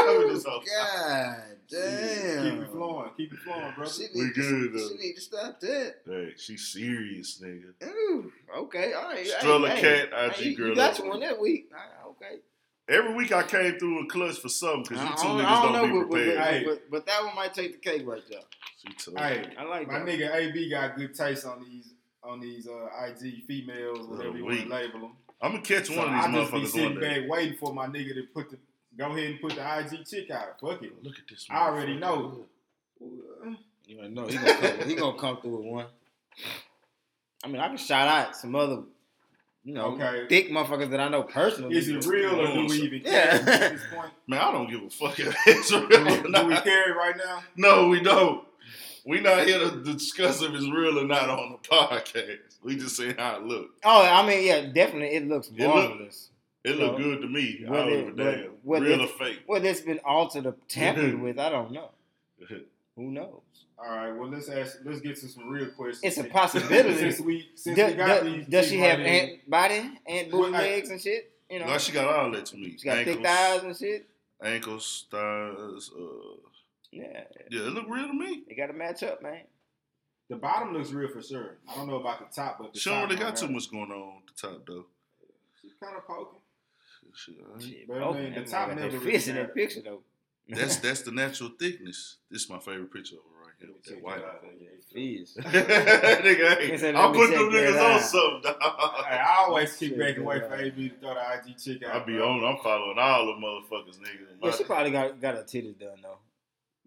I'm in this old God damn. Keep it flowing. Keep it flowing, bro. We good, to, though. She need to stop that. Hey, she's serious, nigga. Ooh, okay, all right. Estrella hey, Cat, hey, I G hey, Girl. You got you one that week. Right, okay. Every week I came through in clutch for something because you two niggas don't, don't know, be prepared. But, hey. but, but that one might take the cake right there. She took hey, it. I like my that. My nigga A B got good taste on these on these uh, I G females, whatever you want to label them. I'm gonna catch so one of these motherfuckers. I just be sitting back waiting for my nigga to put the go ahead and put the I G chick out. Fuck it. Look at this. I already know. You already know he gonna come, he gonna come through with one. I mean, I can shout out some other. You know, okay. Thick motherfuckers that I know personally. Is it real or do we even care yeah. at this point? Man, I don't give a fuck if it's real. Do, do we care right now? No, we don't. We're not here to discuss if it's real or not on the podcast. We just saying how it looks. Oh, I mean, yeah, definitely it looks marvelous. It looked look good to me. Whether, I don't give a damn. Whether, real or fake. Whether it's been altered or tampered with, I don't know. Who knows? All right, well let's ask. Let's get to some real questions. It's a possibility. since we, since do, we got do, these, does she have right ant body, ant booty legs and shit? You know, no, she got all that to me. She got ankles, thick thighs and shit. Ankles, thighs. Uh, yeah, yeah, it look real to me. They got to match up, man. The bottom looks real for sure. I don't know about the top, but the she don't really got too much going on at the top though. She's kind of poking. Shit, all right. Shit, broken. The top never fits in that picture though. That's that's the natural thickness. This is my favorite picture over right here with that white eye. Jeez. Nigga, I'll put them niggas on something, dog. I always keep back away for A B to throw the I G chick out. I be on, I'm following all the motherfuckers, niggas. Yeah, she probably got, got her titties done, though.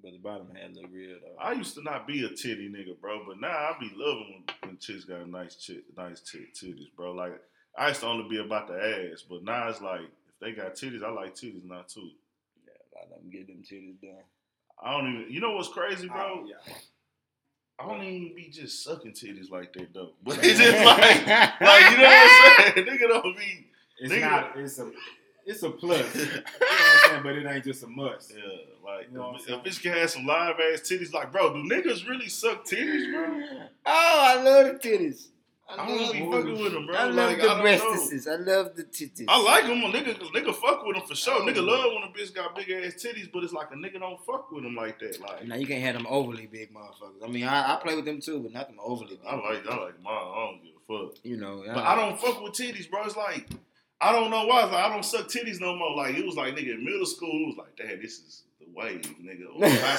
But the bottom half look real, though. I used to not be a titty nigga, bro. But now I be loving when, when chicks got a nice, chick, nice t- titties, bro. Like, I used to only be about the ass. But now it's like, if they got titties, I like titties now, too. I'm getting them titties done. I don't even. You know what's crazy, bro? I, yeah. I don't even be just sucking titties like that, though. But it's just like, like you know what I'm saying? Nigga don't be. It's nigga. Not. It's a. It's a plus. You know what I'm saying? But it ain't just a must. Yeah, like you know if, if bitch can have some live ass titties, like bro, do niggas really suck titties, bro? Oh, I love the titties. I, I don't be movies. Fucking with them, bro. I love like, the breastises. I, I love the titties. I like them. Nigga, nigga fuck with them for sure. Nigga know. Love when a bitch got big ass titties, but it's like a nigga don't fuck with them like that. Like now you can't have them overly big motherfuckers. I mean, I, I play with them too, but not them overly big. I like, I like mine. I don't give a fuck. You know, I but I don't fuck with titties, bro. It's like I don't know why. It's like I don't suck titties no more. Like it was like nigga in middle school. It was like, damn, this is. Wave, nigga. Or high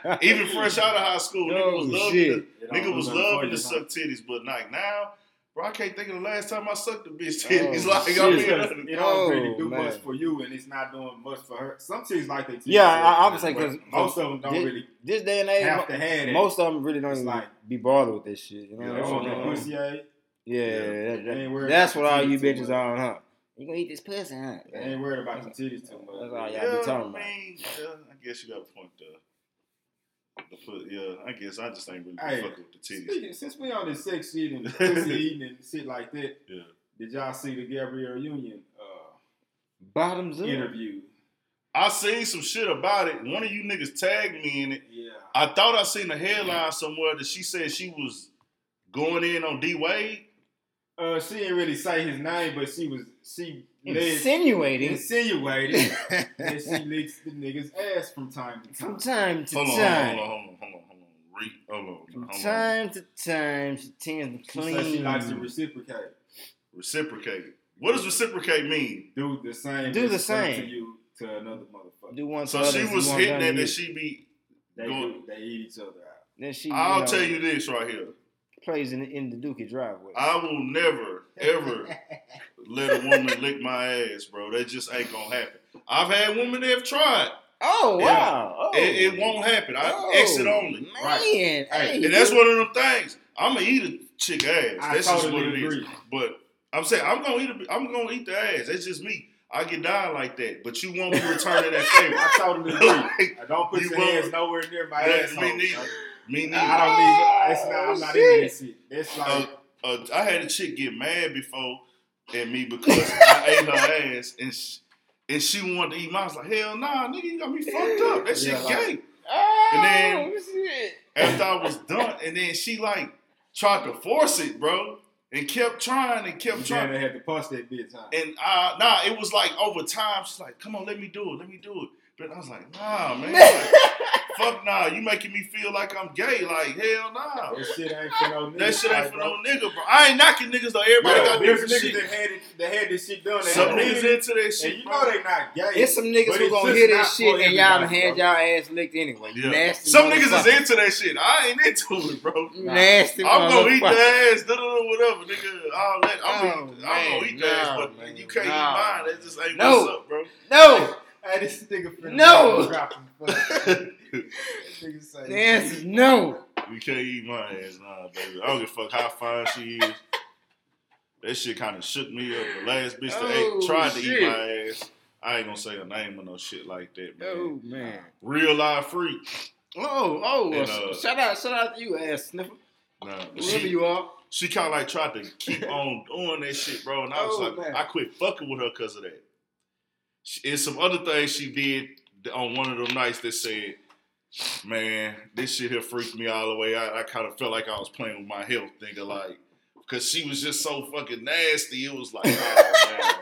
school. Even fresh out of high school, no, nigga was loving the, nigga was loving to suck titties, but like now, bro, I can't think of the last time I sucked a bitch titties. Oh, like shit. I mean, it don't really do man. Much for you, and it's not doing much for her. Some chicks like they titties. Yeah, I, I would say because most of them don't this, really. This day and age, have to have most of them really don't even like be bothered with this shit. You know, yeah, what that pussy, yeah, yeah that, that, that's what all you bitches are on, huh? You gonna eat this pussy, huh? I ain't worried about the titties too much. That's all y'all yeah, be talking about. I mean, yeah, I guess you got a point though. The foot, yeah, I guess I just ain't really hey, fucking with the titties. Speaking, since we on this sex shit and pussy eating and shit like that, yeah. Did y'all see the Gabrielle Union uh, bottoms up interview? I seen some shit about it. One of you niggas tagged me in it. Yeah. I thought I seen a headline somewhere that she said she was going in on D-Wade. Uh, she didn't really say his name, but she was she insinuated, insinuated that she licks the nigga's ass from time to time. From time to hold time. On, hold on, hold on, hold on, Re- hold on. From hold time on. To time, she tends to clean. She, she likes to reciprocate. Reciprocate. What does reciprocate mean? Do the same. Do the same to you to another motherfucker. Do one. So she was hitting that, that she be. They do, they eat each other out. Then she. I'll you know, tell you this right here. Plays in the, in the Dookie driveway. I will never, ever let a woman lick my ass, bro. That just ain't gonna happen. I've had women that have tried. Oh, wow. Oh, it, it won't happen. I oh, exit only. Man. Right. Hey, and dude. That's one of them things. I'm gonna eat a chick ass. I that's totally just what it agree. Is. But I'm saying I'm gonna eat a, I'm gonna eat the ass. That's just me. I get down like that, but you won't be returning that favor. I totally agree. Like, I don't put you your won't. Hands nowhere near my ass. Me neither. Me neither. I don't need. It's not, I'm not into that shit. It's like uh, uh, I had a chick get mad before at me because I ate her ass and she, and she wanted to eat mine. I was like, hell nah, nigga, you got me fucked up. That shit yeah, like, gay. Oh, and then shit. After I was done, and then she like tried to force it, bro, and kept trying and kept you trying. They had to punch that bitch, huh? And uh, nah, it was like over time. She's like, come on, let me do it, let me do it. But I was like, nah, man. Like, fuck nah. You making me feel like I'm gay. Like, hell nah. That shit ain't for no nigga. That shit ain't for no nigga, bro. I ain't knocking niggas, though. Everybody got different shit. There's niggas that had, it, that had this shit done. They some niggas it. Into that shit, and you bro. Know they not gay. There's some niggas who gonna hear that shit and y'all done had y'all ass licked anyway. Yeah. Nasty some niggas is into that shit. I ain't into it, bro. Nah. Nasty I'm gonna eat the ass, da-da-da, whatever, nigga. I'll let, I'm, oh, gonna, I'm gonna eat the ass, but man, you can't eat mine. That just ain't what's up, bro. No. Hey, this nigga finna no. drop him. The answer is no. You can't eat my ass, nah, baby. I don't give a fuck how fine she is. That shit kind of shook me up. The last bitch that oh, ate, tried shit. To eat my ass. I ain't gonna say her name or no shit like that, man. Oh, man. Real live freak. Oh, oh. And, uh, shout out, shout out to you, ass sniffer. Nah, whoever she, you are. She kind of like tried to keep on doing that shit, bro. And I was oh, like, man. I quit fucking with her because of that. And some other things she did on one of them nights that said, man, this shit here freaked me all the way out. I, I kind of felt like I was playing with my health, nigga, like, because she was just so fucking nasty. It was like, oh,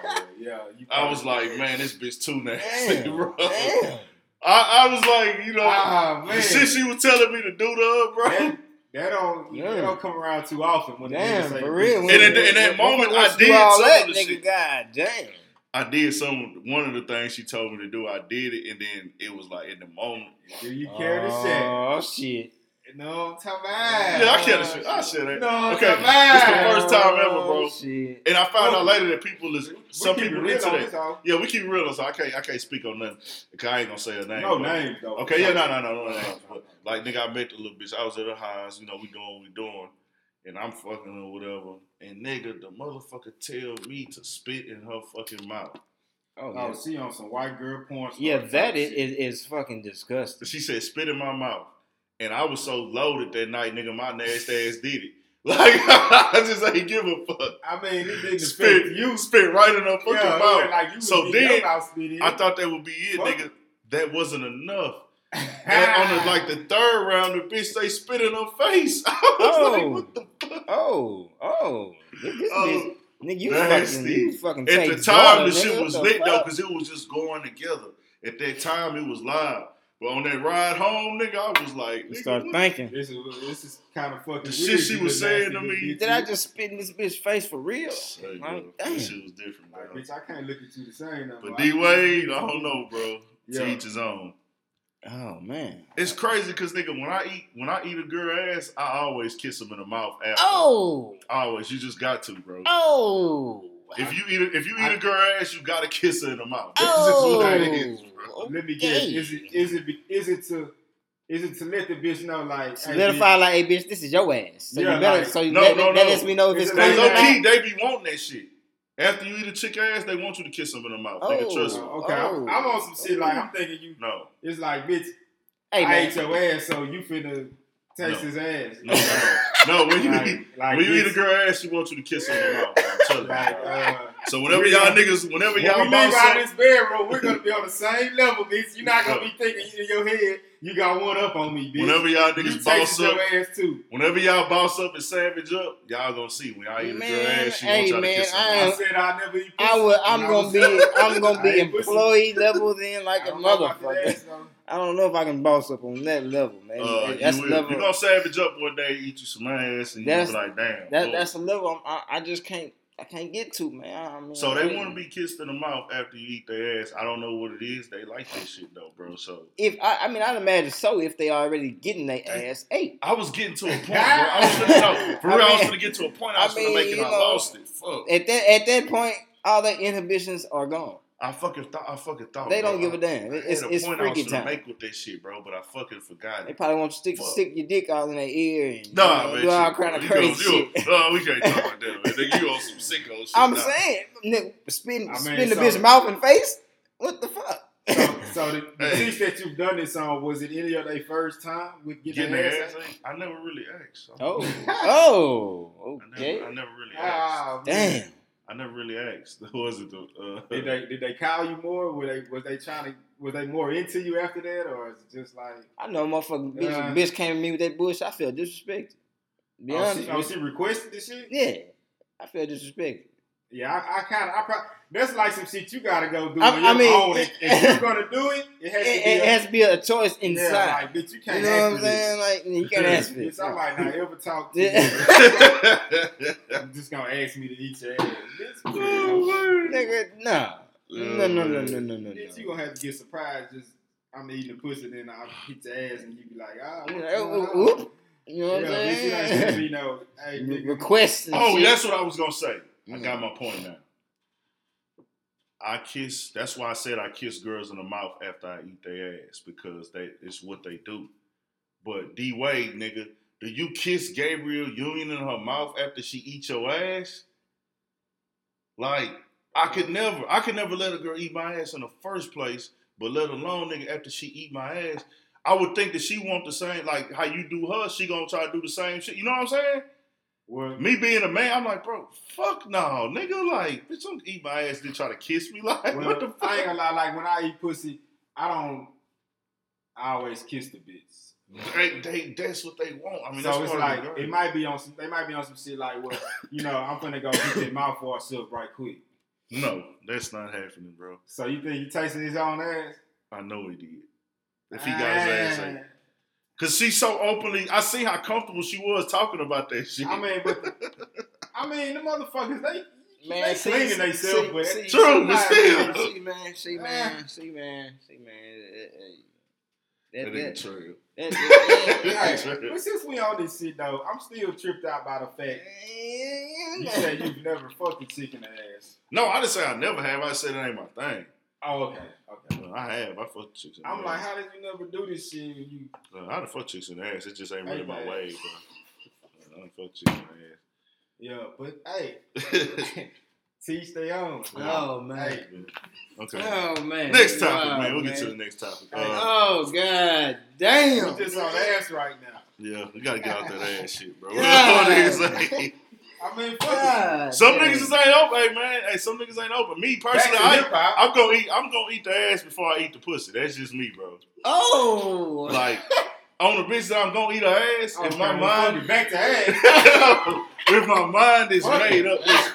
man. Yeah, you I was like, it. Man, this bitch too nasty, damn, bro. Damn. I, I was like, you know, uh, the shit she was telling me to do to her, bro. That, that, don't, yeah. that don't come around too often. When damn, for real. And in that moment, I did tell her the shit. God damn. I did some one of the things she told me to do. I did it, and then it was like in the moment. Do you care to say? Oh shit! No, time out. Yeah, I care to say. I said that. No, okay, it's the first time ever, bro. Shit. And I found oh, out later that people listen. Some people real into that. Yeah, we keep real, so I can't. I can't speak on nothing. Cause I ain't gonna say her name. No name though. Okay, yeah, no, no, no, no names. But like, nigga, I met the little bitch. I was at her house. You know, we doing what we doing. And I'm fucking or whatever. And nigga, the motherfucker tell me to spit in her fucking mouth. Oh, yeah. Oh, she on some white girl porn. Yeah, that is, is is fucking disgusting. She said, spit in my mouth. And I was so loaded that night, nigga, my nasty ass did it. Like, I just ain't give a fuck. I mean, this nigga spit, spit you spit right in her fucking yeah, mouth. Like you so then, I thought that would be it, fuck. Nigga. That wasn't enough. And on the, like the third round, the bitch they spit in her face. I was oh, like, what the fuck? Oh, oh, this, this uh, bitch, nigga, you fucking, you fucking. At the time, water, the nigga, shit was the lit fuck? Though, because it was just going together. At that time, it was live. But on that ride home, nigga, I was like, nigga, start thinking. This is this is kind of fucking. The shit she was saying to me. Did I just spit in this bitch's face for real? Hey, like, that shit was different, bro. Like, bitch, I can't look at you the same. Though, but D Wade, I don't know, bro. Yeah. To each his own. Oh man, it's crazy because nigga, when I eat when I eat a girl ass, I always kiss them in the mouth after. Oh, always. You just got to, bro. Oh, if you eat a, if you eat I, a girl ass, you gotta kiss her in the mouth. Oh, that's just what it is, bro. Okay. Let me guess. Is it is it is it to is it to let the bitch know like solidify hey, like hey bitch, this is your ass. So yeah, you better like, so you no, let, no, that no. lets me know if it's crazy. Low key, they be wanting that shit. After you eat a chick ass, they want you to kiss them in the mouth. Oh, nigga, trust me. Okay, oh, I'm, I'm on some shit like I'm thinking you. No, it's like bitch. Hey, I man. ate your ass, so you finna taste no. his ass. No, no, no. no when you like, eat, like when you eat a girl ass, she want you to kiss her in the mouth. I'm telling you. Like, uh, so whenever y'all niggas, whenever when y'all we leave out of this bedroom, we're gonna be on the same level, bitch. You're not gonna be thinking in your head. You got one up on me, bitch. Whenever y'all niggas you boss up, your ass too. Whenever y'all boss up and savage up, y'all gonna see when y'all eat man, a girl ass, she hey, want y'all man, to kiss her. I, I said I never eat pussy. I would. I'm gonna, gonna be. I'm gonna be employee pussy. Level then, like I a motherfucker. I don't know if I can boss up on that level, man. Uh, that's you, level. You gonna savage up one day, eat you some ass, and that's, you be like, damn. That, that's a level I'm, I, I just can't. I can't get to, man. I mean, so they want to be kissed in the mouth after you eat their ass. I don't know what it is. They like that shit though, bro. So if I, I mean, I'd imagine so if they already getting their ass ate. I was getting to a point, bro. I was gonna, no, for real, I, mean, I was gonna get to a point. I was I mean, gonna make it. I know, lost it. Fuck. At that at that point, all their inhibitions are gone. I fucking thought. I fucking thought. They don't bro. give a damn. It's a it's point freaky I was time. Make with that shit, bro. But I fucking forgot. They probably want to stick Fuck. stick your dick all in their ear and nah, you know, do all kind of crazy you, shit. No, uh, we can't talk about that. Man. Nigga, you on some sicko shit. I'm now. saying, nigga, spin, I mean, spin the bitch mouth and face. What the fuck? So, so the, the hey. piece that you've done this on, was it any of their first time with getting, getting their ass? ass? I never really asked. So. Oh, oh, okay. I never, I never really asked. Oh, damn. I never really asked. Was it the, uh, did they did they call you more? Were they was they trying to was they more into you after that, or is it just like I know, motherfucking bitch, uh, bitch came to me with that bullshit. I feel disrespected. Be oh, honest, she, oh, she requested this shit. Yeah, I feel disrespected. Yeah, I, I kind of I probably that's like some shit you gotta go do I, on your I mean, own. If, if you're gonna do it, it has, it, to, be it a, has to be a choice inside. Yeah, like, bitch, you can't. You know ask what I'm saying? Like, you can't ask for this. I might not ever talk to you. I'm just gonna ask me to eat your ass. Oh, nigga, no. no, no, no, no, no, no, no. Bitch, you gonna have to get surprised. Just I'm eating the pussy, then I hit your ass, and you be like, ah, oh, what's going on? You know what I'm saying? You know, hey, nigga, request. Oh, that's what I was gonna say. I got my point now. I kiss. That's why I said I kiss girls in the mouth after I eat their ass because they it's what they do. But D Wade, nigga, do you kiss Gabrielle Union in her mouth after she eats your ass? Like I could never, I could never let a girl eat my ass in the first place. But let alone, nigga, after she eat my ass, I would think that she want the same. Like how you do her, she gonna try to do the same shit. You know what I'm saying? Well, me being a man, I'm like, bro, fuck no, nigga, like, bitch, don't eat my ass, then try to kiss me, like, well, what the fuck? I ain't gonna lie, like, when I eat pussy, I don't, I always kiss the bitch. They, they, that's what they want. I mean, so that's it's like, it might be on some, they might be on some shit like, well, you know, I'm finna go get their mouth for ourselves right quick. No, that's not happening, bro. So you think he tasted his own ass? I know he did. If he got his ass ate. Cause she so openly, I see how comfortable she was talking about that shit. I mean, but I mean, the motherfuckers, they Man, slinging themselves with it. True, but still. See, man, see, man, see, man, see, man. That ain't true. But since we on this shit, though, I'm still tripped out by the fact you say you've never fucked a chick in the ass. No, I didn't say I never have. I said it ain't my thing. Oh, okay. Okay. Well, I have. I fucked chicks in the I'm ass. I'm like, how did you never do this shit? You... Uh, I done fucked chicks in the ass. It just ain't really hey, my man. way, bro. I done fucked chicks in the ass. Yeah, but hey, teach their own. Oh, man. Hey. Okay. Oh, man. Next topic, wow, man. We'll man. get to the next topic. Hey. Uh, oh, God damn. We're just on ass right now. Yeah, we got to get out that ass shit, bro. Niggas I mean, fuck it. Some niggas ain't open, hey, man. Hey, some niggas ain't open. Me personally, I, I'm gonna eat. I'm gonna eat the ass before I eat the pussy. That's just me, bro. Oh, like on the bitch that I'm gonna eat her ass. Oh, if my mind is back to ass, if my mind is made up, listen,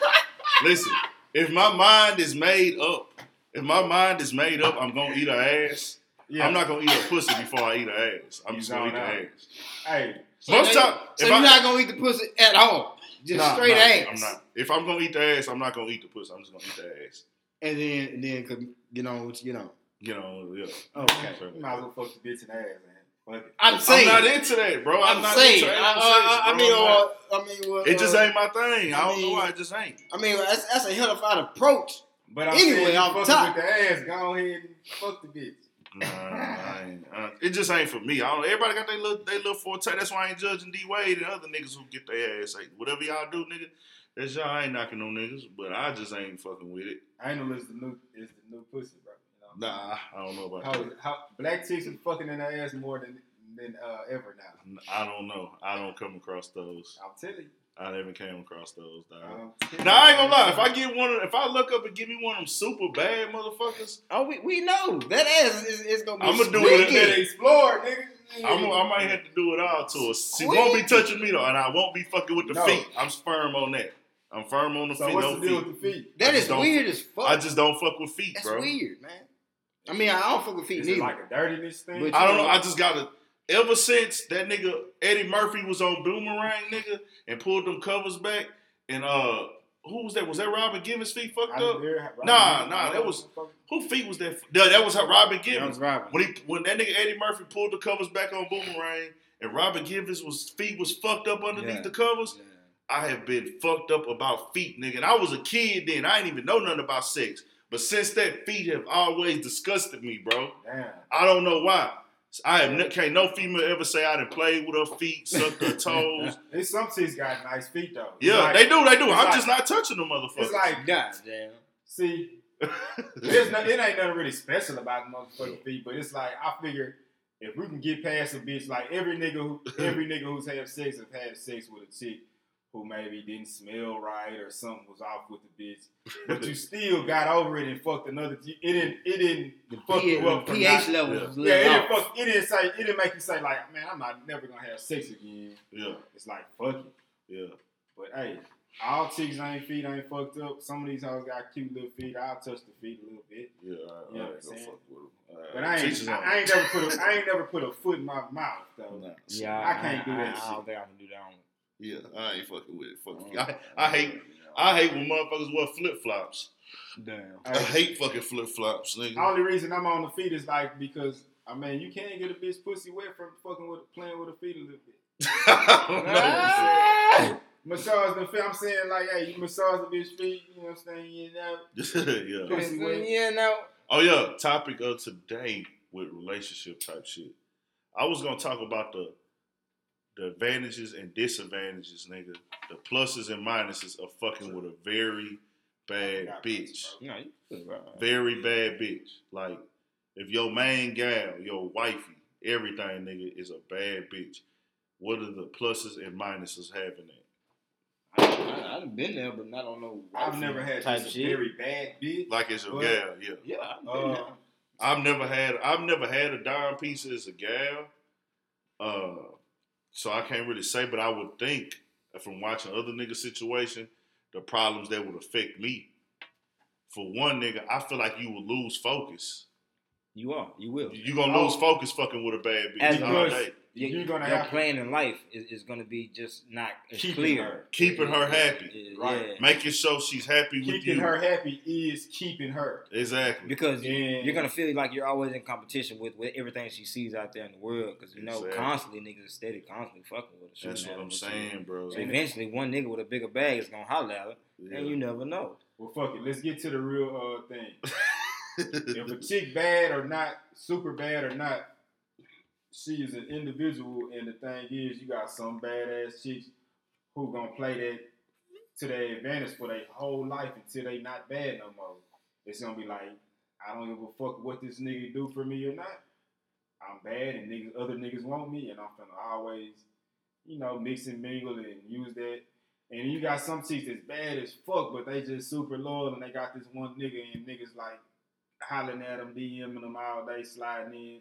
listen. If my mind is made up, if my mind is made up, I'm gonna eat her ass. Yeah. I'm not gonna eat her pussy before I eat her ass. I'm you just gonna eat her ass. Hey, so most time, so you're I, not gonna eat the pussy at all. Just nah, straight nah, ass. I'm not. If I'm gonna eat the ass, I'm not gonna eat the pussy. I'm just gonna eat the ass. And then, and then, cause get on what you get on. Get on, yeah. Okay. You might as well fuck the bitch in the ass, man. Fuck it. I'm saying. I'm not into that, bro. I'm, I'm not saying. into that. Uh, uh, I mean, uh, I mean, well, it just ain't my thing. I, I don't mean, know why. It just ain't. I mean, that's, that's a hellified approach. But I'm anyway, off the top. With the ass, go ahead and fuck the bitch. Nah, I ain't, uh, it just ain't for me. I don't. Everybody got their little, they little forte. That's why I ain't judging D-Wade and other niggas who get their ass. Like, whatever y'all do, nigga, that's y'all. I ain't knocking no niggas, but I just ain't fucking with it. I ain't know it's the new, it's the new pussy, bro. You know? Nah, I don't know about how, that. How, black chicks are fucking in their ass more than than uh, ever now. I don't know. I don't come across those. I'm telling you. I never came across those, dog. Now I ain't gonna lie. If I get one, of, if I look up and give me one of them super bad motherfuckers, oh, we, we know that ass is, is gonna be. I'm gonna do it. That explore, nigga. I'm a, I might have to do it all to us. She won't be touching me though, and I won't be fucking with the no. feet. I'm firm on that. I'm firm on the so feet. What's no the deal feet. With the feet? That is weird as fuck. I just don't fuck with feet, That's bro. That's weird, man. I mean, I don't fuck with feet. Is neither. It like a dirtiness thing? But I don't know. know. I just gotta. Ever since that nigga Eddie Murphy was on Boomerang, nigga, and pulled them covers back, and uh, who was that? Was that Robin Givens' feet fucked up? Hear, nah, nah, that was who feet was that? No, that was how Robin Givens. Robin. When he when that nigga Eddie Murphy pulled the covers back on Boomerang, and Robin Givens was feet was fucked up underneath yeah. the covers. Yeah. I have been fucked up about feet, nigga. And I was a kid then. I didn't even know nothing about sex, but since that, feet have always disgusted me, bro. Damn. I don't know why. I have ne- can't no female ever say I done played with her feet, sucked her toes. There's some chicks got nice feet though. It's yeah, like, they do, they do. I'm like, just not touching them motherfuckers. It's like, goddamn. See, there's no, it ain't nothing really special about motherfucking feet, but it's like I figure if we can get past a bitch, like every nigga, who, every nigga who's had sex have had sex with a chick who maybe didn't smell right or something was off with the bitch, but you still got over it and fucked another. It didn't. It didn't the fuck P- you up. The pH not, level. Yeah, was yeah it didn't fuck. It didn't say. It didn't make you say like, man, I'm not never gonna have sex again. Yeah. It's like fuck it. Yeah. But hey, all chicks ain't feet ain't fucked up. Some of these hoes got cute little feet. I'll touch the feet a little bit. Yeah. I, you know I, what I'm saying? Fuck with them. But I ain't. I, I ain't never put. A, I ain't never put a foot in my mouth though. No. Yeah. I, I can't I, do that. I, shit. I don't think I can do that. One. Yeah, I ain't fucking with it. Fuck you. I, I hate, I hate when motherfuckers wear flip flops. Damn, I hate fucking flip flops, nigga. The only reason I'm on the feet is like because I mean you can't get a bitch pussy wet from fucking with playing with her feet a little bit. I don't know. Massage the feet. I'm saying like, hey, you massage the bitch feet. You know what I'm saying? You know, yeah, pussy wet. Yeah, no. Oh yeah, topic of today with relationship type shit. I was gonna talk about the. The advantages and disadvantages, nigga. The pluses and minuses of fucking with a very bad bitch. Very bad bitch. Like, if your main gal, your wifey, everything, nigga, is a bad bitch, what are the pluses and minuses having that? I, I've been there, but I don't know. I've never had type this shit. Very bad bitch. Like it's a gal, yeah. Yeah, I've been uh, there. I've never had. I've never had a dime piece as a gal. Uh. So I can't really say, but I would think from watching other niggas' situation, the problems that would affect me. For one, nigga, I feel like you will lose focus. You are. You will. You're going to lose focus fucking with a bad bitch. As, you're, you're gonna your have plan to, in life is, is going to be just not keeping clear. Her, keeping her happy, right? Yeah. Making sure she's happy keeping with you. Keeping her happy is keeping her exactly because and you're going to feel like you're always in competition with, with everything she sees out there in the world. Because you know, exactly. constantly niggas are steady, constantly fucking with her. That's what I'm saying, you. bro. So eventually, one nigga with a bigger bag is gonna holler at her, yeah. and you never know. Well, fuck it. Let's get to the real uh, thing. If a chick bad or not, super bad or not, she is an individual, and the thing is, you got some badass chicks who gonna play that to their advantage for their whole life until they not bad no more. It's gonna be like, I don't give a fuck what this nigga do for me or not. I'm bad, and niggas, other niggas want me, and I'm gonna always, you know, mix and mingle and use that. And you got some chicks that's bad as fuck, but they just super loyal, and they got this one nigga, and niggas like hollering at them, DMing them all day, sliding in.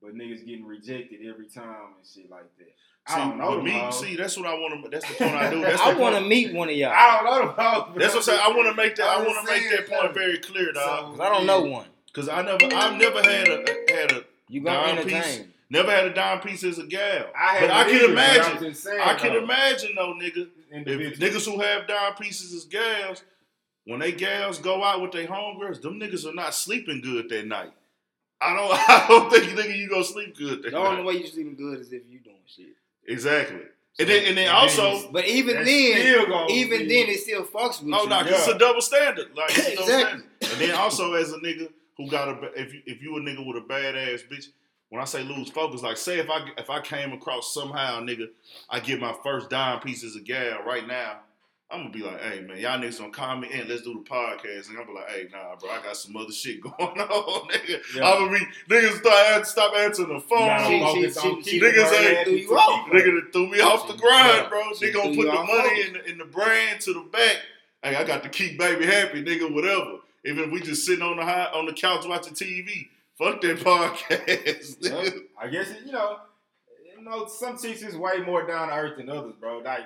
But niggas getting rejected every time and shit like that. I see, don't know them me, See, that's what I want to. That's the point I do. That's I want to meet one of y'all. I don't know them. That's what I'm saying. I want to make that. I, I want to make that point very clear, dog. So, I don't yeah. know one. Cause I never, I've never had a had a you dime piece. Never had a dime piece as a gal. I had but I can imagine. Saying, I can though. imagine though, nigga. If niggas who have dime pieces as gals, when they gals go out with their homegirls, them niggas are not sleeping good that night. I don't I don't think nigga you gonna sleep good. The only night. way you sleeping good is if you doing shit. Exactly. So, and then and then also But even then even be. then it still fucks with oh, you. Oh no, cause it's a double standard. Like it's a double exactly. standard. And then also as a nigga who got a if you if you a nigga with a badass bitch, when I say lose focus, like say if I if I came across somehow nigga, I get my first dime piece as a gal right now. I'm gonna be like, hey man, y'all niggas gonna call me in, let's do the podcast. And I'm gonna be like, hey, nah, bro, I got some other shit going on, nigga. Yeah. I'm gonna be, niggas start, stop answering the phone. Nah, she, she, she, she, niggas ain't, threw you off. Nigga that threw me off the grind, bro. She, she gonna put the money in the, in the brand to the back. Hey, I got to keep baby happy, nigga, whatever. Even if we just sitting on the high, on the couch watching T V, fuck that podcast, nigga. Yep. I guess, it, you know, you know, some chicks is way more down to earth than others, bro. Like,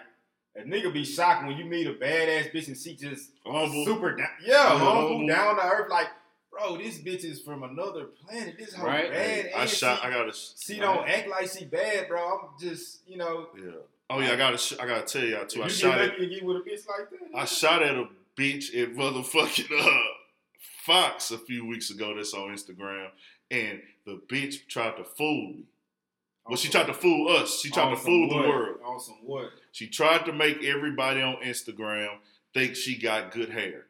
a nigga be shocked when you meet a badass bitch and she just humble. super down. Yeah, humble, humble, down to earth. Like, bro, this bitch is from another planet. This whole right? bad I ass. Shot, she, I gotta, she right. don't act like she bad, bro. I'm just, you know. Yeah. Oh, yeah, I gotta, I gotta tell y'all, too. You I shot at, you get with a bitch like that? I shot at a bitch at motherfucking uh, Fox a few weeks ago. That's on Instagram. And the bitch tried to fool me. Well, she tried to fool us. She tried to fool the world. Awesome what? She tried to make everybody on Instagram think she got good hair.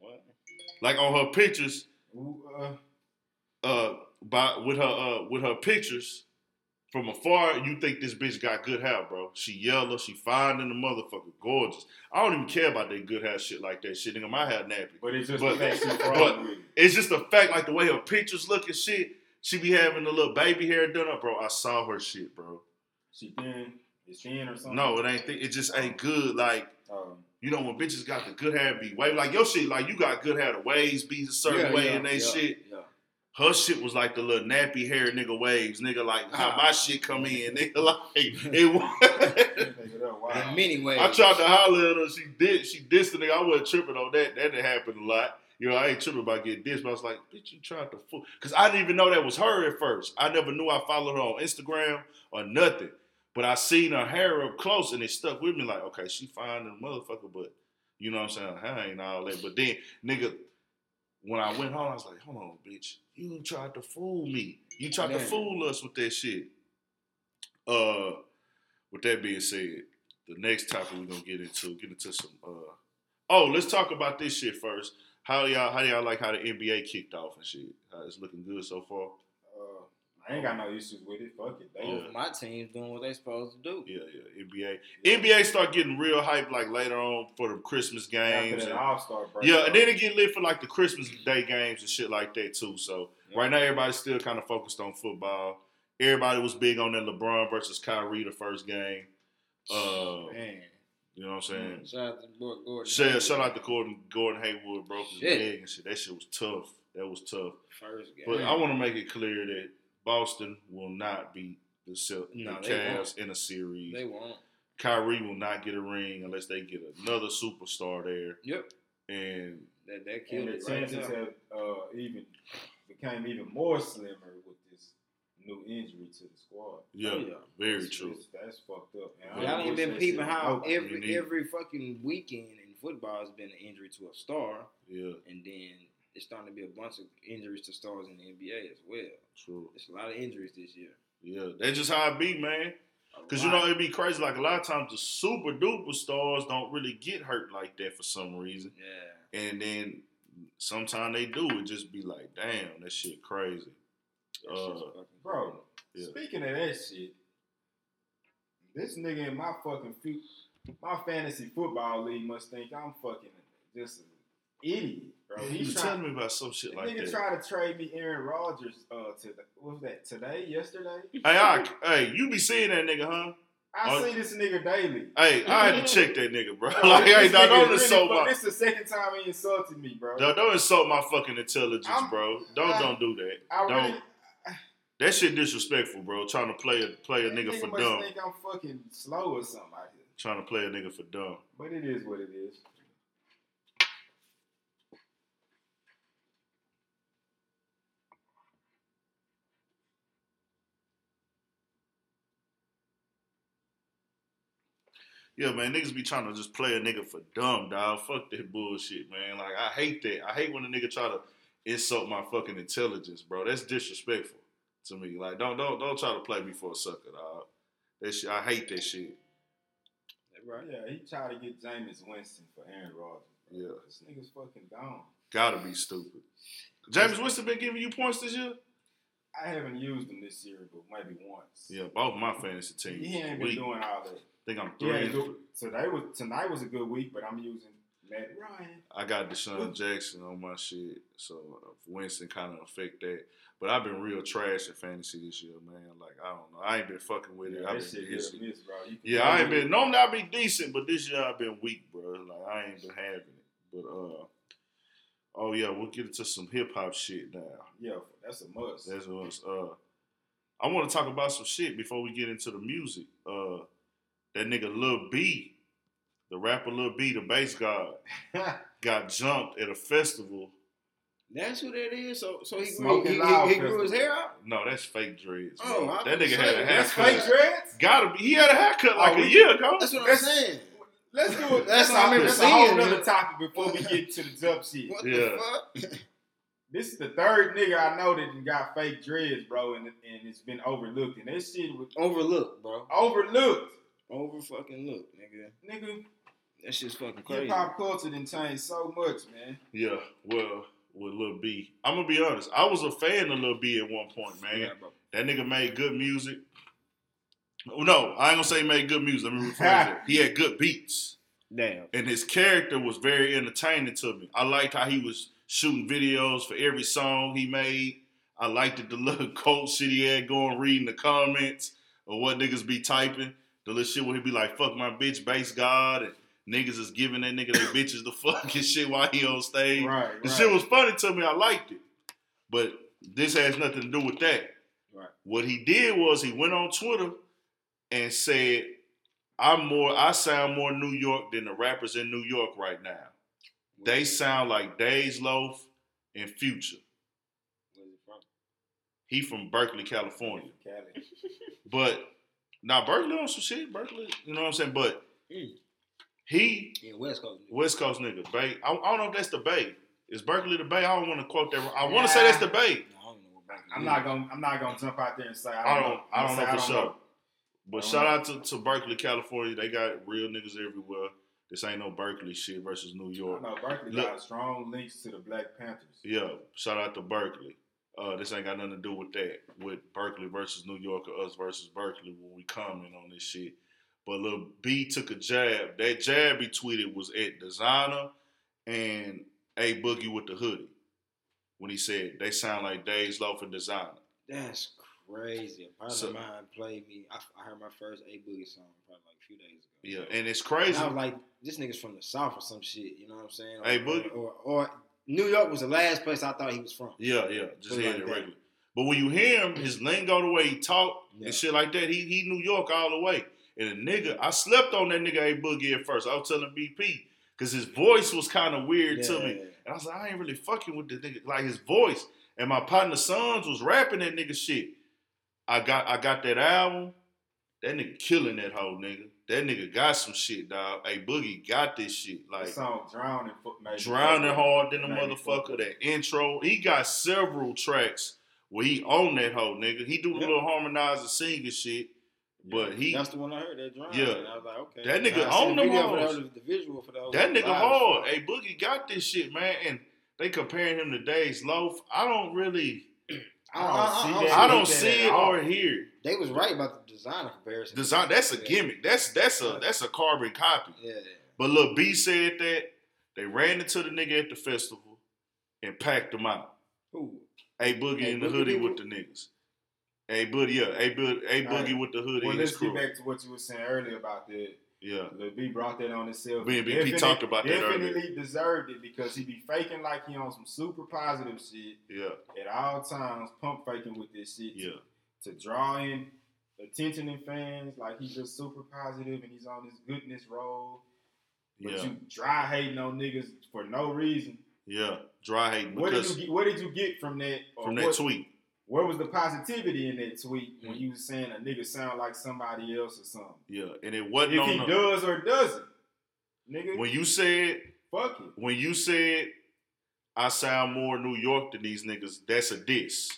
What? Like on her pictures, uh, uh, by with her uh, with her pictures from afar, you think this bitch got good hair, bro. She yellow, she fine in the motherfucker, gorgeous. I don't even care about that good hair shit like that shit. Nigga, my hair nappy. But it's just but, a fact. But it's just a fact, like the way her pictures look and shit. She be having the little baby hair done up, bro. I saw her shit, bro. She thin? It's thin or something? No, it ain't thin. It just ain't good. Like, um, you know, when bitches got the good hair be wavy. Like, your shit, like, you got good hair. The waves be a certain yeah, way yeah, and they yeah, shit. Yeah. Her shit was like the little nappy hair nigga waves. Nigga, like, how my shit come in. Nigga, like, it was. In many ways. I tried to holler at her. She did. She dissed the nigga. I wasn't tripping on that. That didn't happen a lot. You know, I ain't tripping about getting this, but I was like, bitch, you tried to fool. Because I didn't even know that was her at first. I never knew I followed her on Instagram or nothing. But I seen her hair up close, and it stuck with me like, okay, she fine and motherfucker, but you know what I'm saying? I ain't all that. But then, nigga, when I went home, I was like, hold on, bitch. You tried to fool me. You tried Man. to fool us with that shit. Uh, with that being said, the next topic we're going to get into, get into some, uh, oh, let's talk about this shit first. How do y'all how do y'all like how the N B A kicked off and shit? Uh, it's looking good so far. Uh, I ain't got no issues with it. Fuck it. Both yeah. my team's doing what they supposed to do. Yeah, yeah. N B A. Yeah. N B A start getting real hype like later on for the Christmas games. After that All-Star break. Yeah, and then it get lit for like the Christmas Day games and shit like that too. So yeah. right now everybody's still kind of focused on football. Everybody was big on that LeBron versus Kyrie the first game. Uh, Man. You know what I'm saying? Mm, shout out to Gordon. Shout, shout out to Gordon, Gordon Hayward broke his leg and shit. That shit was tough. That was tough. First game. But I want to make it clear that Boston will not beat the, Celt- no, the Cavs won't. in a series. They won't. Kyrie will not get a ring unless they get another superstar there. Yep. And that, that killed and it. The chances right have uh, even became even more slimmer with this new injury to the squad. Yeah, oh, yeah. very that's, true. That's fucked up. And y'all ain't been peeping how every unique. every fucking weekend in football has been an injury to a star. Yeah, and then it's starting to be a bunch of injuries to stars in the N B A as well. True, it's a lot of injuries this year. Yeah, that's just how it be, man. Because you know it'd be crazy. Like a lot of times the super duper stars don't really get hurt like that for some reason. Yeah, and then sometimes they do. It just be like, damn, that shit crazy. Uh, bro, yeah. Speaking of that shit, this nigga in my fucking future, my fantasy football league must think I'm fucking just an idiot, bro. He was telling me about some shit this like nigga that. Nigga tried to trade me Aaron Rodgers. Uh, to what was that? Today? Yesterday? Hey, I, hey, you be seeing that nigga, huh? I oh, see this nigga daily. Hey, I had to check that nigga, bro. No, like, hey, dog, don't insult really, my. This the second time he insulted me, bro. Dog, don't insult my fucking intelligence, I'm, bro. Don't, I, don't do that. I don't. Really, that shit disrespectful, bro. Trying to play a play a nigga, nigga for must dumb. Think I'm fucking slow or something like that. Trying to play a nigga for dumb. But it is what it is. Yeah, man, niggas be trying to just play a nigga for dumb, dog. Fuck that bullshit, man. Like, I hate that. I hate when a nigga try to insult my fucking intelligence, bro. That's disrespectful to me. Like, don't don't don't try to play me for a sucker, dog. That shit, I hate that shit. Yeah, bro, yeah, he tried to get Jameis Winston for Aaron Rodgers. Yeah. This nigga's fucking gone. Gotta be stupid. Jameis Winston been giving you points this year? I haven't used him this year, but maybe once. Yeah, both my fantasy teams. He ain't been weak. doing all that. I think I'm three. Yeah, today was tonight was a good week, but I'm using Matt Ryan. I got Deshaun Jackson on my shit, so Winston kind of affect that. But I've been real trash in fantasy this year, man. Like I don't know, I ain't been fucking with it. Yeah, I've been shit decent. Miss, bro. Yeah, I ain't been. Normally I be decent, but this year I've been weak, bro. Like I ain't been having it. But uh, oh yeah, we'll get into some hip hop shit now. Yeah, that's a must. That's a must. Uh, I want to talk about some shit before we get into the music. Uh. That nigga Lil B, the rapper Lil B, the bass god, got jumped at a festival. That's who that is? So so he grew, he, he, he grew his hair out? No, that's fake dreads. Oh, I that nigga saying, had a haircut. That's fake dreads? Gotta be. He had a haircut like oh, a year ago. That's what I'm that's, saying. Let's do it. That's what I remember seeing. That's a whole other topic before we get to the jump shit. What yeah. the fuck? This is the third nigga I know that got fake dreads, bro, and, and it's been overlooked. And that shit was... Overlooked, bro. Overlooked. Over fucking look, nigga. Nigga. That shit's fucking crazy. Hip hop culture done changed so much, man. Yeah, well, with Lil B. I'm gonna be honest. I was a fan of Lil B at one point, man. Yeah, that nigga made good music. No, I ain't gonna say he made good music. Let me rephrase that. He had good beats. Damn. And his character was very entertaining to me. I liked how he was shooting videos for every song he made. I liked it, the little cult shit he had going, reading the comments or what niggas be typing. The little shit where he be like, fuck my bitch, bass god, and niggas is giving that nigga their bitches the fucking shit while he on stage. Right, the right. shit was funny to me. I liked it. But this has nothing to do with that. Right. What he did was he went on Twitter and said, I'm more, I sound more New York than the rappers in New York right now. What? They sound like Days Loaf and Future. Where you from? He from Berkeley, California. Cali. But... Now, Berkeley on some shit. Berkeley, you know what I'm saying? But mm. he... Yeah, West Coast nigga. West Coast nigga. Bay. I, I don't know if that's the Bay. Is Berkeley the Bay? I don't want to quote that. I want to yeah. say that's the Bay. No, I don't know what Berkeley I'm is. Not gonna, I'm not going to jump out there and say... I don't, I don't, I don't know for sure. Know. But shout know. out to, to Berkeley, California. They got real niggas everywhere. This ain't no Berkeley shit versus New York. No, Berkeley Look, got strong links to the Black Panthers. Yeah. Shout out to Berkeley. Uh, this ain't got nothing to do with that, with Berkeley versus New York or us versus Berkeley when we comment on this shit. But Lil B took a jab. That jab he tweeted was at Designer and A Boogie with the hoodie when he said they sound like Days Loaf and Designer. That's crazy. A partner so, of mine played me. I, I heard my first A Boogie song probably like a few days ago. Yeah, and it's crazy. And I was like, this nigga's from the South or some shit. You know what I'm saying? Or, A Boogie? Or... or, or New York was the last place I thought he was from. Yeah, yeah. Just hearing it regularly. But when you hear him, his lingo, the way he talk yeah. and shit like that, he he New York all the way. And a nigga, I slept on that nigga A Boogie at first. I was telling B P because his voice was kind of weird yeah. to me. And I was like, I ain't really fucking with this nigga. Like his voice. And my partner Sons was rapping that nigga shit. I got I got that album. That nigga killing that whole nigga. That nigga got some shit, dog. A Boogie got this shit. Like that song Drowning, Drowning Hard than a Motherfucker. That intro. He got several tracks where he owned that whole nigga. He do the yep. little harmonizing singing shit. But yeah, he that's the one I heard, that Drowning. Yeah. And I was like, okay. That nigga owned them all. The visual for those. That nigga hard. A Boogie got this shit, man. And they comparing him to Dave's Loaf. I don't really I don't, I, I, I, I don't see, I don't see it or hear it. They was right about the design comparison. Design, that's a gimmick. That's that's a that's a carbon copy. Yeah. But Lil B said that they ran into the nigga at the festival and packed him out. Who? A Boogie hey, in the Boogie hoodie with the niggas. A Boogie, yeah. A Boogie, a Boogie right. with the hoodie. Well, let's get crew. back to what you were saying earlier about that. Yeah. Lil B brought that on himself. B and B P talked about that earlier. Definitely deserved it because he be faking like he on some super positive shit. Yeah. At all times, pump faking with this shit. Yeah. To draw in attention in fans. Like, he's just super positive and he's on this goodness roll. But yeah. you dry hating on niggas for no reason. Yeah. Dry hating. What did you get, what did you get from that? Or from that what, tweet. Where was the positivity in that tweet mm-hmm. when you was saying a nigga sound like somebody else or something? Yeah, and it wasn't if on If he the, does or doesn't, nigga. When you said... Fuck it. When you said, I sound more New York than these niggas, that's a diss.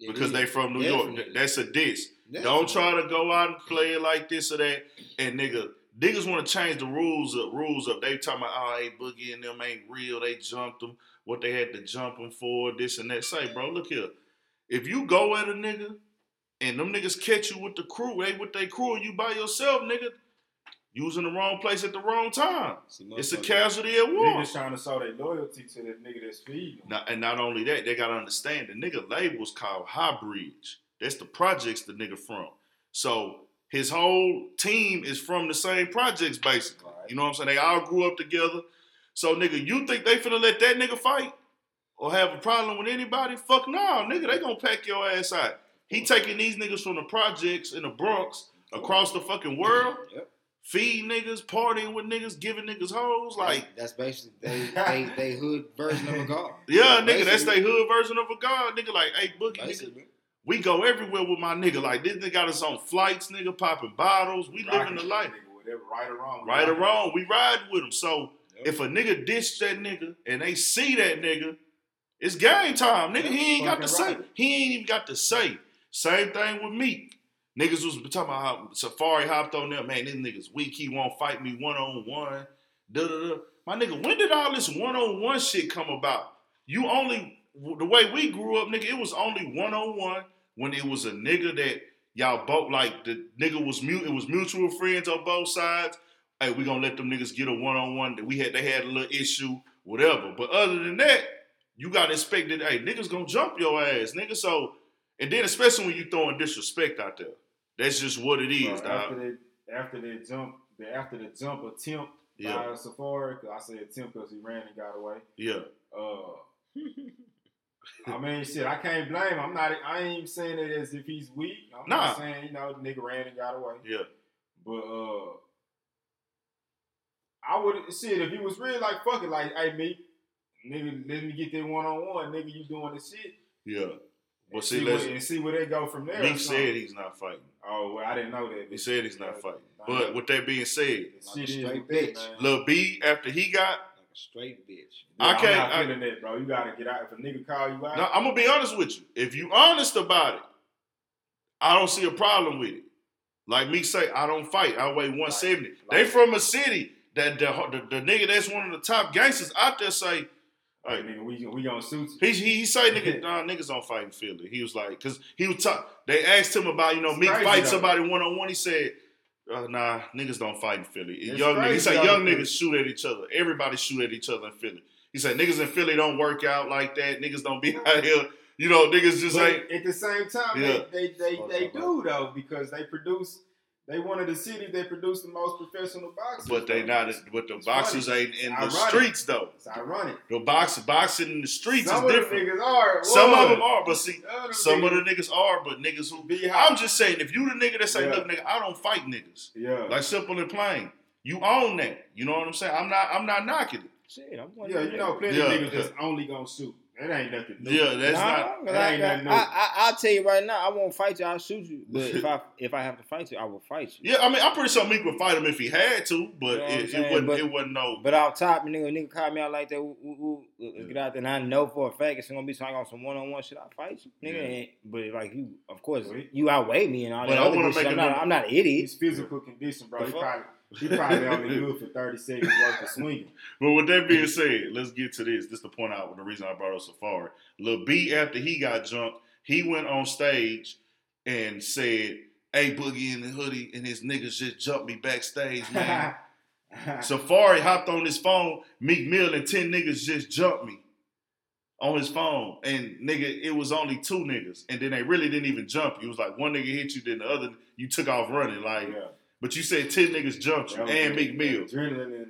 It because is. They from New Definitely. York. That's a diss. Definitely. Don't try to go out and play it like this or that. And nigga, niggas want to change the rules up. Rules up. They talking about, oh, hey, Boogie and them ain't real. They jumped them. What they had to jump them for, this and that. Say, bro, look here. If you go at a nigga and them niggas catch you with the crew, they with their crew, and you by yourself, nigga, you was in the wrong place at the wrong time. See, it's a casualty at war. Niggas trying to show their loyalty to that nigga that's feeding them. Now, and not only that, they got to understand the nigga label's called High Bridge. That's the projects the nigga from. So his whole team is from the same projects, basically. Right. You know what I'm saying? They all grew up together. So, nigga, you think they finna let that nigga fight? Or have a problem with anybody? Fuck no, nah, nigga. They gonna pack your ass out. He taking these niggas from the projects in the Bronx across the fucking world, yep. feed niggas, partying with niggas, giving niggas hoes. Like that's basically they they, they hood version of a god. Yeah, like, nigga, that's they hood version of a god, nigga. Like, hey, Boogie, nigga, we go everywhere with my nigga. Like this nigga got us on flights, nigga, popping bottles. We living the life, nigga, right or wrong, right or wrong. We ride with them. So yep. if a nigga ditch that nigga and they see that nigga. It's game time, nigga. He ain't got to say. He ain't even got to say. Same thing with Meek. Niggas was talking about how Safari hopped on there. Man, this nigga's weak. He won't fight me one-on-one. Da-da-da. My nigga, when did all this one-on-one shit come about? You only, the way we grew up, nigga, it was only one-on-one when it was a nigga that y'all both, like, the nigga was, mute. It was mutual friends on both sides. Hey, we gonna let them niggas get a one-on-one. That we had, they had a little issue, whatever. But other than that, you got to expect that, hey, niggas going to jump your ass, nigga. So, and then especially when you throwing disrespect out there. That's just what it is, dog. After that after they jump, after the jump attempt yeah. by Safari, I say attempt because he ran and got away. Yeah. Uh, I mean, shit, I can't blame him. I'm not, I ain't even saying it as if he's weak. I'm nah. not saying, you know, the nigga ran and got away. Yeah. But, uh, I would, shit, if he was real, like, fuck it, like, hey, me. Nigga, let me get that one-on-one. Nigga, you doing this shit. Yeah. Well, and see, see where, and see where they go from there. He said he's not fighting. Oh, well, I didn't know that. He said he's not fighting. But with that being said, like shit like bitch. Lil B, after he got... Like a straight bitch. Yeah, I can't... I'm not feeling that, bro. You got to get out. If a nigga call you out... No, I'm going to be honest with you. If you honest about it, I don't see a problem with it. Like me say, I don't fight. I weigh one seventy. Like, they like, from a city that the, the, the nigga that's one of the top gangsters out there say... Hey, hey, nigga, we, we gonna suit you. He, he, he say, nigga, nah, niggas don't fight in Philly. He was like, because he was talking, they asked him about, you know, Meek fight somebody one-on-one. He said, uh, nah, niggas don't fight in Philly. Young niggas, he said, young niggas shoot at each other. Everybody shoot at each other in Philly. He said, niggas in Philly don't work out like that. Niggas don't be out here. You know, niggas just but ain't. At the same time, yeah. they, they, they, they do, though, because they produce. They one of the cities that produce the most professional boxers. But they not. But the it's boxers funny. ain't in it's the ironic. streets though. It's ironic. The box boxing in the streets some is different. Some of the niggas are. Whoa. Some of them are, but see, Other some niggas. of the niggas are, but niggas who be. High. I'm just saying, if you the nigga that say, yeah. look, nigga, I don't fight niggas. Yeah. Like simple and plain, you own that. You know what I'm saying? I'm not. I'm not knocking it. Shit, I'm. Yeah, you know, plenty yeah. of niggas yeah. that's only gonna shoot. That ain't nothing. New. Yeah, that's nah, not. That ain't I, nothing. I, I, I'll tell you right now, I won't fight you. I'll shoot you. But if I if I have to fight you, I will fight you. Yeah, I mean, I'm pretty sure Meek would fight him if he had to, but you know it, it wouldn't. But, it wouldn't know. But off top, nigga, nigga called me out like that. Ooh, ooh, ooh, yeah. Get out there, and I know for a fact it's gonna be something on some one on one shit. I fight you, nigga. Yeah. But like you, of course, you outweigh me and all but that. I other make shit. I'm not, I'm not an idiot. His physical condition, bro. He probably. He probably only do it for thirty seconds worth of swinging. But with that being said, let's get to this. This is the point out the reason I brought up Safari. Lil B, after he got jumped, he went on stage and said, "Hey, Boogie in the hoodie and his niggas just jumped me backstage, man." Safari hopped on his phone. Meek Mill and ten niggas just jumped me on his phone. And nigga, it was only two niggas. And then they really didn't even jump you. It was like one nigga hit you, then the other you took off running. Like. Yeah. But you said ten niggas jumped you and Meek Mill.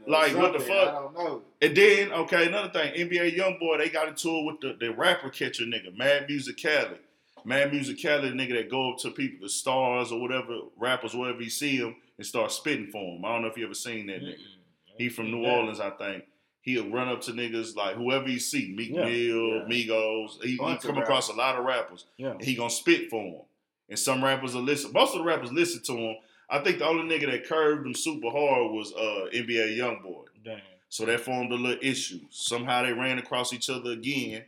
Like, what the fuck? I don't know. And then, okay, another thing. N B A Youngboy, they got into it with the, the rapper catcher nigga, Mad Music Cali. Mad Music Cali, the nigga that go up to people, the stars or whatever, rappers, wherever you see them, and start spitting for them. I don't know if you ever seen that nigga. Mm-hmm. He from New yeah. Orleans, I think. He'll run up to niggas, like, whoever you see, Meek yeah. Mill, yeah. Migos. He, he come across rappers. a lot of rappers. Yeah. And he gonna spit for them. And some rappers will listen. Most of the rappers listen to him. I think the only nigga that curved him super hard was uh, N B A Youngboy. Damn. So that formed a little issue. Somehow they ran across each other again,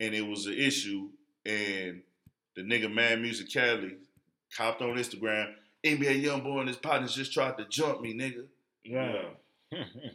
and it was an issue. And the nigga Mad Music Cali copped on Instagram, N B A Youngboy and his partners just tried to jump me, nigga. Yeah.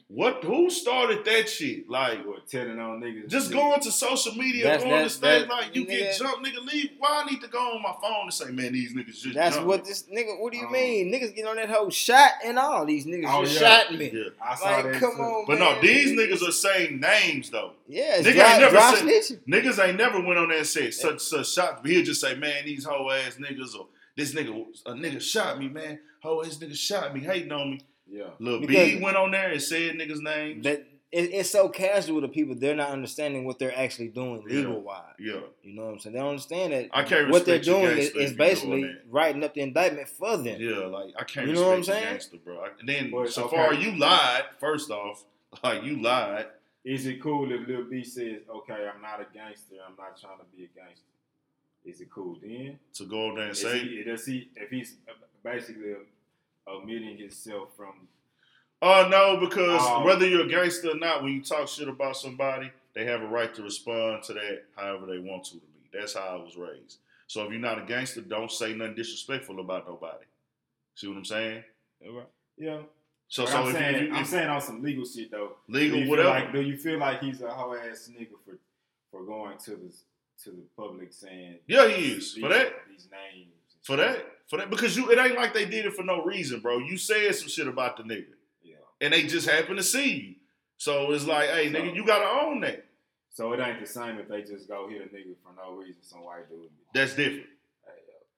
What? Who started that shit? Like, what, telling on niggas? Just going to social media, that's, going that's, to stage that's, like you nigga, get jumped, nigga. Leave. Why I need to go on my phone and say, man, these niggas just. That's jumped what me. This nigga. What do you um, mean, niggas get on that whole shot and all these niggas oh, just yeah. shot me. Yeah. I saw like, that come too. on, but man. no, these niggas are saying names though. Yeah, niggas dry, ain't never said, niggas ain't never went on there and said such such shots. He'll just say, man, these hoe ass niggas or this nigga a nigga shot me, man. Hoe ass nigga shot me, hating on me. Yeah, Lil B went on there and said niggas' names. That it, it's so casual to people; they're not understanding what they're actually doing yeah. legal wise. Yeah, you know what I'm saying. They don't understand that I can't what they're doing is, is basically doing writing up the indictment for them. Yeah, like I can't. You know what I'm saying, gangster, bro. I, and then but, so okay. far, you lied. First off, like you lied. Is it cool if Lil B says, "Okay, I'm not a gangster. I'm not trying to be a gangster"? Is it cool then to go there and is say? He, does he if he's basically? A, omitting himself from... Oh, uh, no, because um, whether you're a gangster or not, when you talk shit about somebody, they have a right to respond to that however they want to to be. That's how I was raised. So if you're not a gangster, don't say nothing disrespectful about nobody. See what I'm saying? Yeah. So, so I'm, if saying, you, if, I'm saying on some legal shit, though. Legal, whatever. Like, do you feel like he's a hoe-ass nigga for, for going to the, to the public saying... Yeah, he is. These, for that. These names. For that. For that, because you, it ain't like they did it for no reason, bro. You said some shit about the nigga, yeah, and they just happened to see you. So it's like, hey, so, nigga, you gotta own that. So it ain't the same if they just go hit a nigga for no reason. Some white dude. That's different.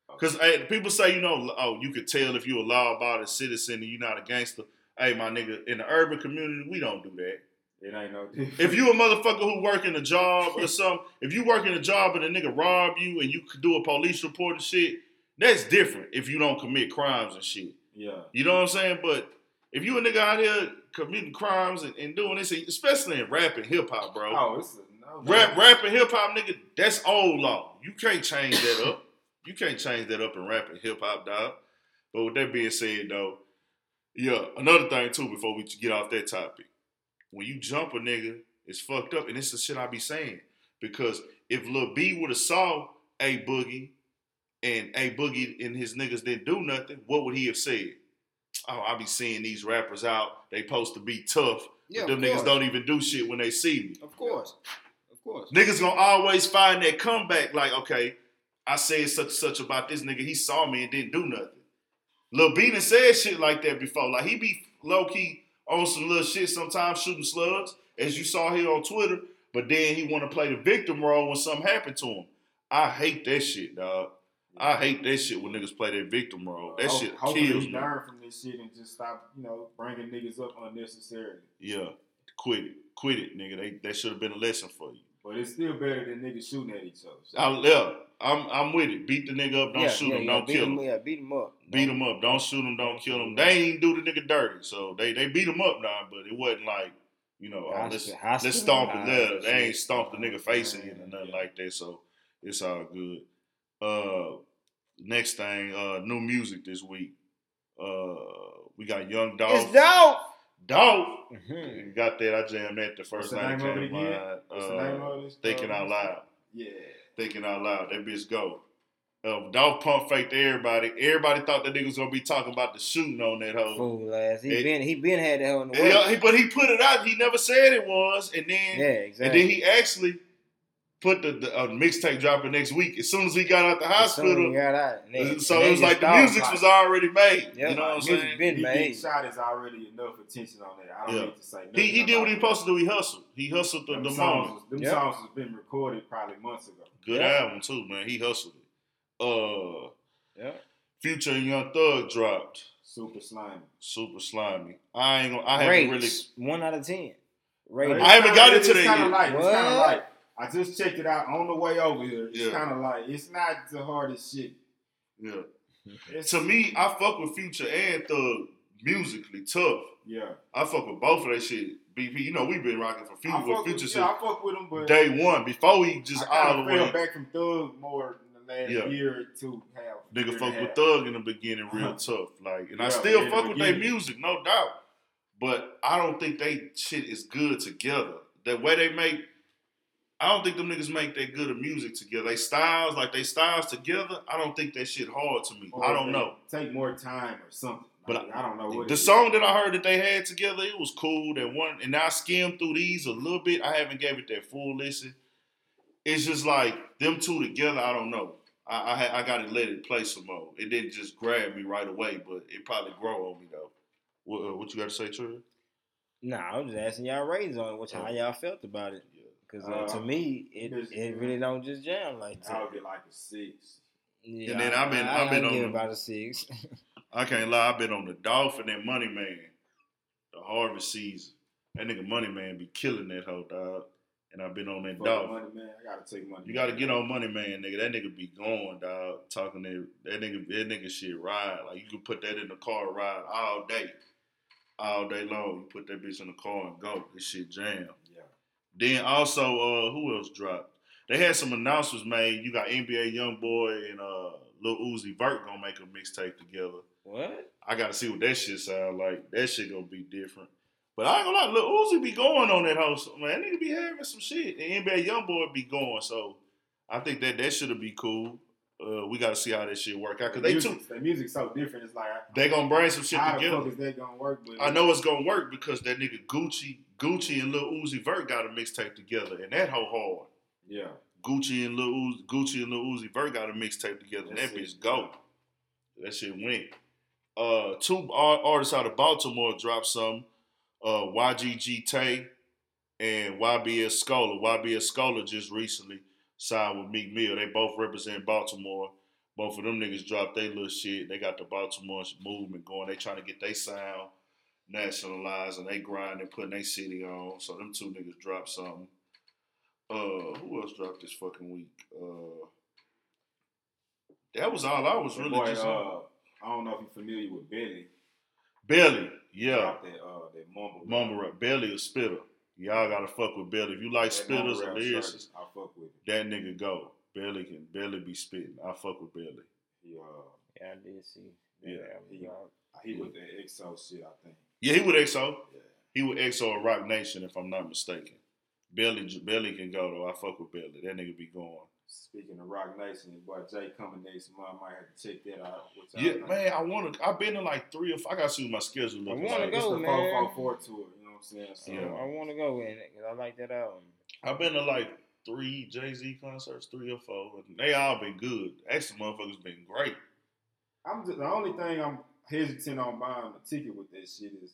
Because okay. hey, people say, you know, oh, you could tell if you a law-abiding citizen and you're not a gangster. Hey, my nigga, in the urban community, we don't do that. It ain't no different. If you a motherfucker who work in a job or something, if you work in a job and a nigga rob you and you could do a police report and shit. That's different if you don't commit crimes and shit. Yeah. You know what I'm saying? But if you a nigga out here committing crimes and, and doing this, especially in rap and hip-hop, bro. Oh, it's a no. Rap, rap and hip-hop, nigga, that's old law. You can't change that up. You can't change that up in rap and hip-hop, dog. But with that being said, though, yeah, another thing, too, before we get off that topic. When you jump a nigga, it's fucked up. And this is the shit I be saying. Because if Lil B would have saw A Boogie, and A Boogie and his niggas didn't do nothing, what would he have said? Oh, I be seeing these rappers out. They supposed to be tough. Yeah, but them niggas don't even do shit when they see me. Of course. Of course. Niggas gonna always find that comeback like, okay, I said such and such about this nigga. He saw me and didn't do nothing. Lil B done said shit like that before. Like, he be low-key on some little shit sometimes, shooting slugs, as you saw here on Twitter. But then he want to play the victim role when something happened to him. I hate that shit, dog. I hate that shit when niggas play their victim role. That Hope, shit kills me. Learn from this shit and just stop, you know, bringing niggas up unnecessarily. Yeah, quit it, quit it, nigga. They, that should have been a lesson for you. But it's still better than niggas shooting at each other. So. I, yeah, I'm, I'm with it. Beat the nigga up, don't yeah, shoot yeah, him, yeah, don't kill him. him. Yeah, beat him up. Beat him up, don't shoot him, don't kill him. They ain't do the nigga dirty, so they they beat him up now. But it wasn't like you know, oh, let's, let's stomp it. Yeah, they ain't stomped the nigga face in or nothing like that. So it's all good. Uh, next thing, uh, new music this week. Uh, we got Young Dolph. It's Dolph. Dolph. Mm-hmm. You got that. I jammed that the first night. What's the name of it again? What's the name of it? Thinking Out Loud. Yeah. Thinking Out Loud. That bitch go. Uh, Dolph pump faked everybody. Everybody thought that nigga was gonna be talking about the shooting on that hoe. Fool ass. He and, been he been had that hoe in the way. He, but he put it out. He never said it was. And then yeah, exactly. And then he actually put the, the uh, mixtape dropping next week. As soon as he got out the hospital, he got out. They, so it was like the music was already made. Yep. You know what I'm saying? Been he, made. He shot is already enough attention on that. I don't yeah. need to say nothing. He, he did what he supposed to do. He hustled. He hustled the, them the songs, moment. Them yep. songs has been recorded probably months ago. Good yep. album too, man. He hustled it. Uh, yeah. Future and Young Thug dropped. Super slimy. Super slimy. I ain't. Gonna, I haven't really. One out of ten. Rated. I haven't got into that yet. Light. It's kind of like I just checked it out on the way over here. It's yeah. kind of like it's not the hardest shit. Yeah. It's, to me, I fuck with Future and Thug musically tough. Yeah. I fuck with both of that shit. B P, you know we've been rocking for Future. I fuck with, Future yeah, I fuck with him, but day one before he just I all the way back from Thug more. Yeah. Year or two, half, nigga year fuck with Thug in the beginning real uh-huh. tough. Like, and yeah, I still fuck the with their music, no doubt. But I don't think they shit is good together. The way they make, I don't think them niggas make that good of music together. They styles, like they styles together, I don't think that shit hard to me. Or I don't know. Take more time or something. But like, I, I don't know what the song is. That I heard that they had together, it was cool. That one, and I skimmed through these a little bit. I haven't gave it that full listen. It's just like them two together, I don't know. I, I I gotta let it play some more. It didn't just grab me right away, but it probably grow on me though. What, uh, what you gotta say, Trey? Nah, I'm just asking y'all ratings on it. Which how y'all felt about it? Because uh, uh, to me, it it really don't just jam like that. I would be like a six. Yeah, and then I've been I've been on about a six. I can't lie, I've been on the Dolphin and Money Man, the harvest season. That nigga Money Man be killing that hoe, dog. And I've been on that dog. Money Man, I gotta take Money. You gotta get on Money Man, nigga. That nigga be going, dog. Talking that that nigga, that nigga shit ride. Like you can put that in the car, ride all day, all day long. You put that bitch in the car and go. This shit jam. Yeah. Then also, uh, who else dropped? They had some announcements made. You got N B A Youngboy and uh, Lil Uzi Vert gonna make a mixtape together. What? I gotta see what that shit sound like. That shit gonna be different. But I ain't gonna lie, Lil Uzi be going on that house. Man, that nigga be having some shit. And N B A Youngboy be going. So I think that that should be cool. Uh, we gotta see how that shit work out. Cause the they music, too. The music's so different. It's like they gonna bring some shit how together. How the fuck is that gonna work? But I know it's gonna work because that nigga Gucci, Gucci and Lil Uzi Vert got a mixtape together, and that whole hard. Yeah. Gucci and Lil Uzi, Gucci and Lil Uzi Vert got a mixtape together, and that bitch go. That shit went. Uh, two artists out of Baltimore dropped something. Uh, Y G G Tay and Y B S Scola. Y B S Scola just recently signed with Meek Mill. They both represent Baltimore. Both of them niggas dropped their little shit. They got the Baltimore movement going. They trying to get their sound nationalized and they grinding, putting their city on. So them two niggas dropped something. Uh, who else dropped this fucking week? Uh, that was all I was really boy, just uh, on. I don't know if you're familiar with Belly. Belly, yeah. That, uh, that mumble mumble rap. Belly a spitter. Y'all gotta fuck with Belly. If you like that spitters and lyricists, I fuck with it. That nigga go. Belly can Belly be spitting. I fuck with Belly. Yeah, yeah, I did see. Yeah, yeah. He, he yeah. with that X O shit, I think. Yeah, he with X O. Yeah. He with X O and Rock Nation, if I'm not mistaken. Belly, Belly can go though. I fuck with Belly. That nigga be going. Speaking of Rock Nation, boy Jay coming next month, I might have to check that out. Yeah, think. Man, I want to. I've been in like three or four. I got to see what my schedule looking like. I want to go, man. It's the four four four tour, you know what I'm saying? So, yeah, I want to go in it because I like that album. I've been to like three Jay Z concerts, three or four. And they all been good. Actually, motherfuckers been great. I'm just, the only thing I'm hesitant on buying a ticket with that shit is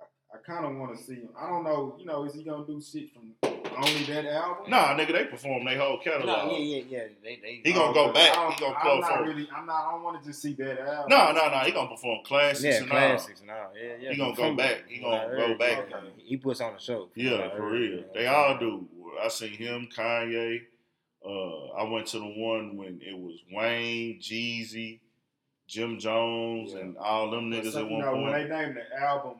I, I kind of want to see him. I don't know, you know, is he gonna do shit from? Only that album? Nah, nigga, they perform their whole catalog. Nah, yeah, yeah, yeah. They, they, he gonna go back. He gonna close I'm not really, I'm not, I don't want to just see that album. Nah, nah, nah. He gonna perform classics yeah, and classics all. And all. Yeah, yeah. He gonna go back. He gonna go back. He puts on a show. Yeah, for real. They all do. I seen him, Kanye. Uh, I went to the one when it was Wayne, Jeezy, Jim Jones, yeah. and all them niggas at one point. When they named the album,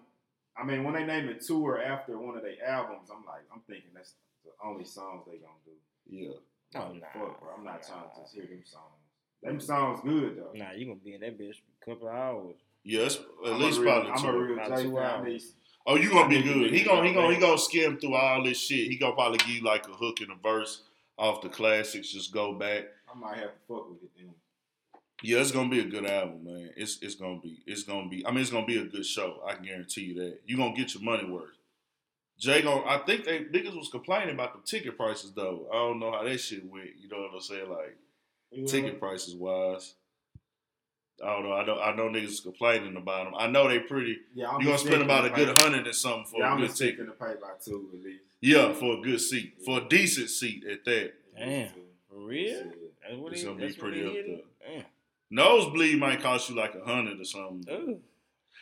I mean, when they name it to her after one of their albums, I'm like, I'm thinking that's the only songs they gonna do. Yeah. Oh, nah, fuck, bro. I'm not nah. trying to just hear them songs. Them songs good, though. Nah, you gonna be in that bitch for a couple of hours. Yeah, it's at I'm least a real, probably I'm two. A real about two hours. Oh, you gonna be good. He gonna he gonna he gonna skim through all this shit. He gonna probably give you like a hook and a verse off the classics. Just go back. I might have to fuck with it then. Yeah, it's gonna be a good album, man. It's it's gonna be it's gonna be. I mean, it's gonna be a good show. I can guarantee you that. You gonna get your money worth. Jay gonna. I think they niggas was complaining about the ticket prices though. I don't know how that shit went. You know what I'm saying? Like yeah. ticket prices wise. I don't know. I know. I know niggas complaining about them. I know they pretty. Yeah, you gonna spend about a good hundred or something for yeah, a I'm good ticket. To pay like two at least. Yeah, for a good seat, yeah. for a decent seat at that. Damn, for real? That's what it's gonna be pretty up there. Damn. Nosebleed might cost you like a hundred or something. Ooh.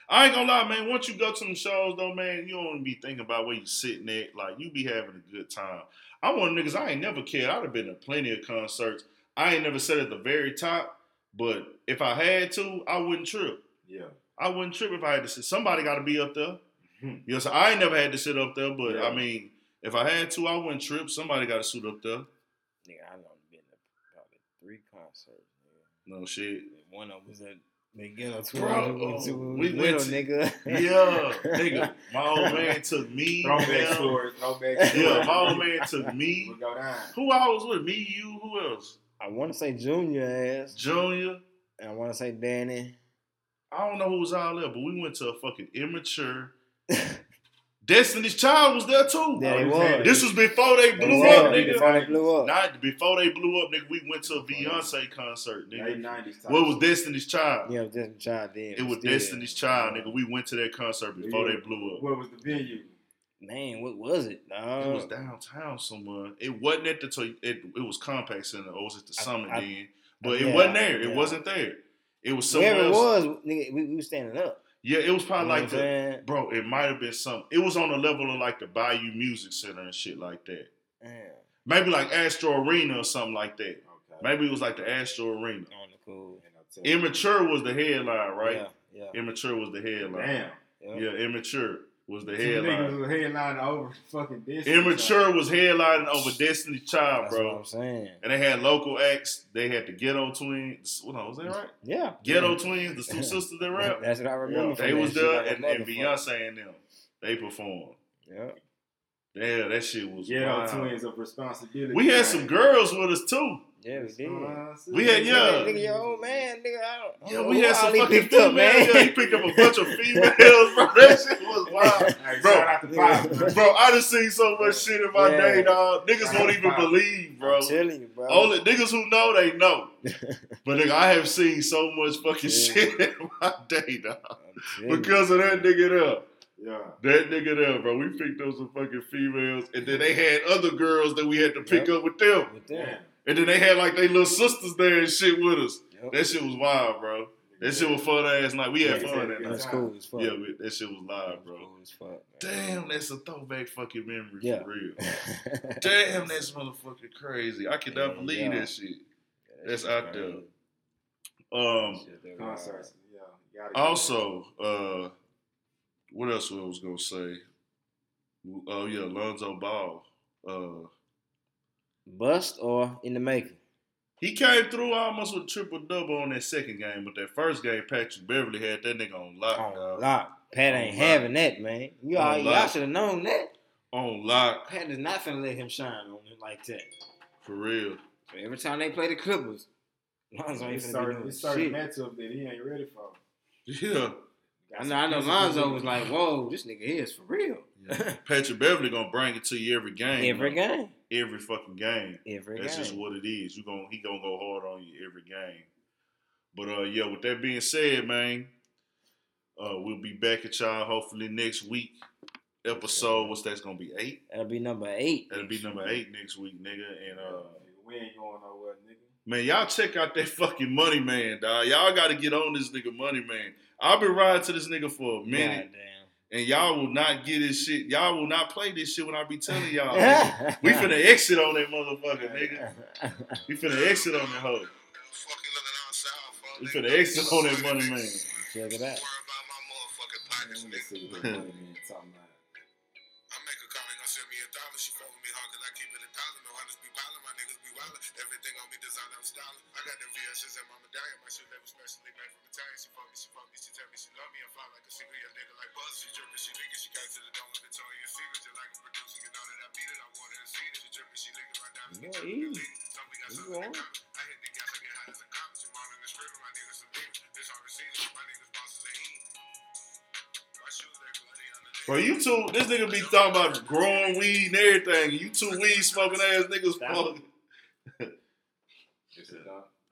I ain't gonna lie, man. Once you go to them shows, though, man, you don't be thinking about where you sitting at. Like, you be having a good time. I'm one of niggas, I ain't never cared. I'd have been to plenty of concerts. I ain't never sat at the very top, but if I had to, I wouldn't trip. Yeah. I wouldn't trip if I had to sit. Somebody got to be up there. Mm-hmm. You know, so I ain't never had to sit up there, but yeah. I mean, if I had to, I wouldn't trip. Somebody got to suit up there. Yeah, I know I've been to probably three concerts. No shit. One of them was at McGill tour. Oh, we went to nigga. Yeah, nigga. My old man took me. Throwback tours. Throwback tours. Yeah, my old man took me. We'll go down. Who I was with? Me, you, who else? I want to say Junior ass. Junior. And I want to say Danny. I don't know who was all there, but we went to a fucking Immature. Destiny's Child was there too. Yeah, was. This was before they blew they up, nigga. Before they blew up. Not before they blew up, nigga. We went to a Beyonce concert, nigga. nineties Well, it was Destiny's Child. Yeah, it was Destiny's Child then. It was Destiny's Child, nigga. We went to that concert before yeah. they blew up. What was the venue? Man, what was it? No. It was downtown somewhere. It wasn't at the t- it, it was Compaq Center or was it the Summit I, I, then? But yeah, it wasn't there. Yeah. It wasn't there. It was somewhere Wherever else. It was, nigga, we, we were standing up. Yeah, it was probably like the, bro, it might have been something. It was on the level of like the Bayou Music Center and shit like that. Damn. Maybe like Astro Arena or something like that. Okay. Maybe it was like the Astro Arena. On the cool. Immature was the headline, right? Yeah, yeah. Immature was the headline. Damn. Yep. Yeah, Immature was the headline. Niggas was headlining over fucking Destiny. Immature Child. was headlining over Destiny Child, That's bro. That's what I'm saying. And they had local acts. They had the Ghetto Twins. Well, no, was that right? Yeah. Ghetto yeah. Twins, the two sisters that rap. That's what I remember. Yeah, they was there, like and, and Beyonce and them. They performed. Yeah. Yeah, that shit was Ghetto wild. Twins of Responsibility. We had some girls with us, too. Yeah, we did. We had, yeah. Nigga, your old man, nigga, I don't know. Yeah, we had some fucking females. Yeah, he picked up a bunch of females, bro. That shit was wild. Hey, bro, shout out to Pop, bro, I done seen so much shit in my yeah. day, dog. Niggas won't even Pop. believe, bro. I'm telling you, bro. Only niggas who know, they know. But, nigga, I have seen so much fucking yeah. shit in my day, dog. Because you, of that nigga there. Yeah. That nigga there, bro. We picked up some fucking females, and then they had other girls that we had to pick yep. up with them. With them. Yeah. And then they had like they little sisters there and shit with us. Yep. That shit was wild, bro. That yeah. shit was fun ass night. We had yeah, fun that night. That's cool. It's fun. Yeah, we, that shit was live, bro. It's cool as fuck. Damn, that's a throwback fucking memory yeah. for real. Damn, that's motherfucking crazy. I cannot Damn, believe yeah. that shit. Yeah, that that's shit out crazy. there. Um, shit, concerts. Yeah. Also, uh, what else I was gonna say? Oh yeah, Lonzo Ball. Uh, Bust or in the making? He came through almost with triple-double on that second game, but that first game, Patrick Beverly had that nigga on lock. On dog. lock. Pat on ain't lock. having that, man. You all, y'all should have known that. On lock. Pat is not finna let him shine on him like that. For real. So every time they play the Clippers, Lonzo ain't finna be It's starting matchup that he ain't ready for. Yeah. I know, I know Lonzo was like, whoa, this nigga is for real. Yeah. Patrick Beverly gonna bring it to you every game. Every bro. game. Every fucking game. Every That's game. That's just what it is. You gonna he gonna go hard on you every game. But uh yeah, with that being said, man, uh we'll be back at y'all hopefully next week. Episode, what's that's gonna be eight? That'll be number eight. That'll be number eight next week, nigga. And uh we ain't going nowhere, nigga. Man, y'all check out that fucking Money Man, dog. Y'all gotta get on this nigga Money Man. I've been riding to this nigga for a minute. Goddamn. And y'all will not get this shit. Y'all will not play this shit when I be telling y'all. Nigga. We finna exit on that motherfucker, nigga. We finna exit on that hoe. We finna exit on that Money Man. Check it out. Let me see what Money Man talking about. I make a call and gon' send me a dollar. She fuck with me hard cause I keep it a dollar. No hunters be wildin', my niggas be wildin'. Everything on me designed, I'm styling. I got them V S's and my medallion. My shoe label specially made from Italian. She fuck me, she fuck me, she tell me she love me. I fly like a single, your nigga like Buzz. She drippin', she leakin', she got to the dome with Victoria's Secret. Just like a producer, you know that I beat it. I want her to see it. She drippin', she leakin' right now. She drippin', she leakin'. Tell me got something in common. I hit the gas, I get hot as a comet. She mom in the strip, my niggas some demons. This hard to see, my niggas bosses are eating. My shoes, they bloody on the niggas. Bro, you two, this nigga be talking about growing weed and everything. You two weed smoking ass niggas fucking. It's a dog.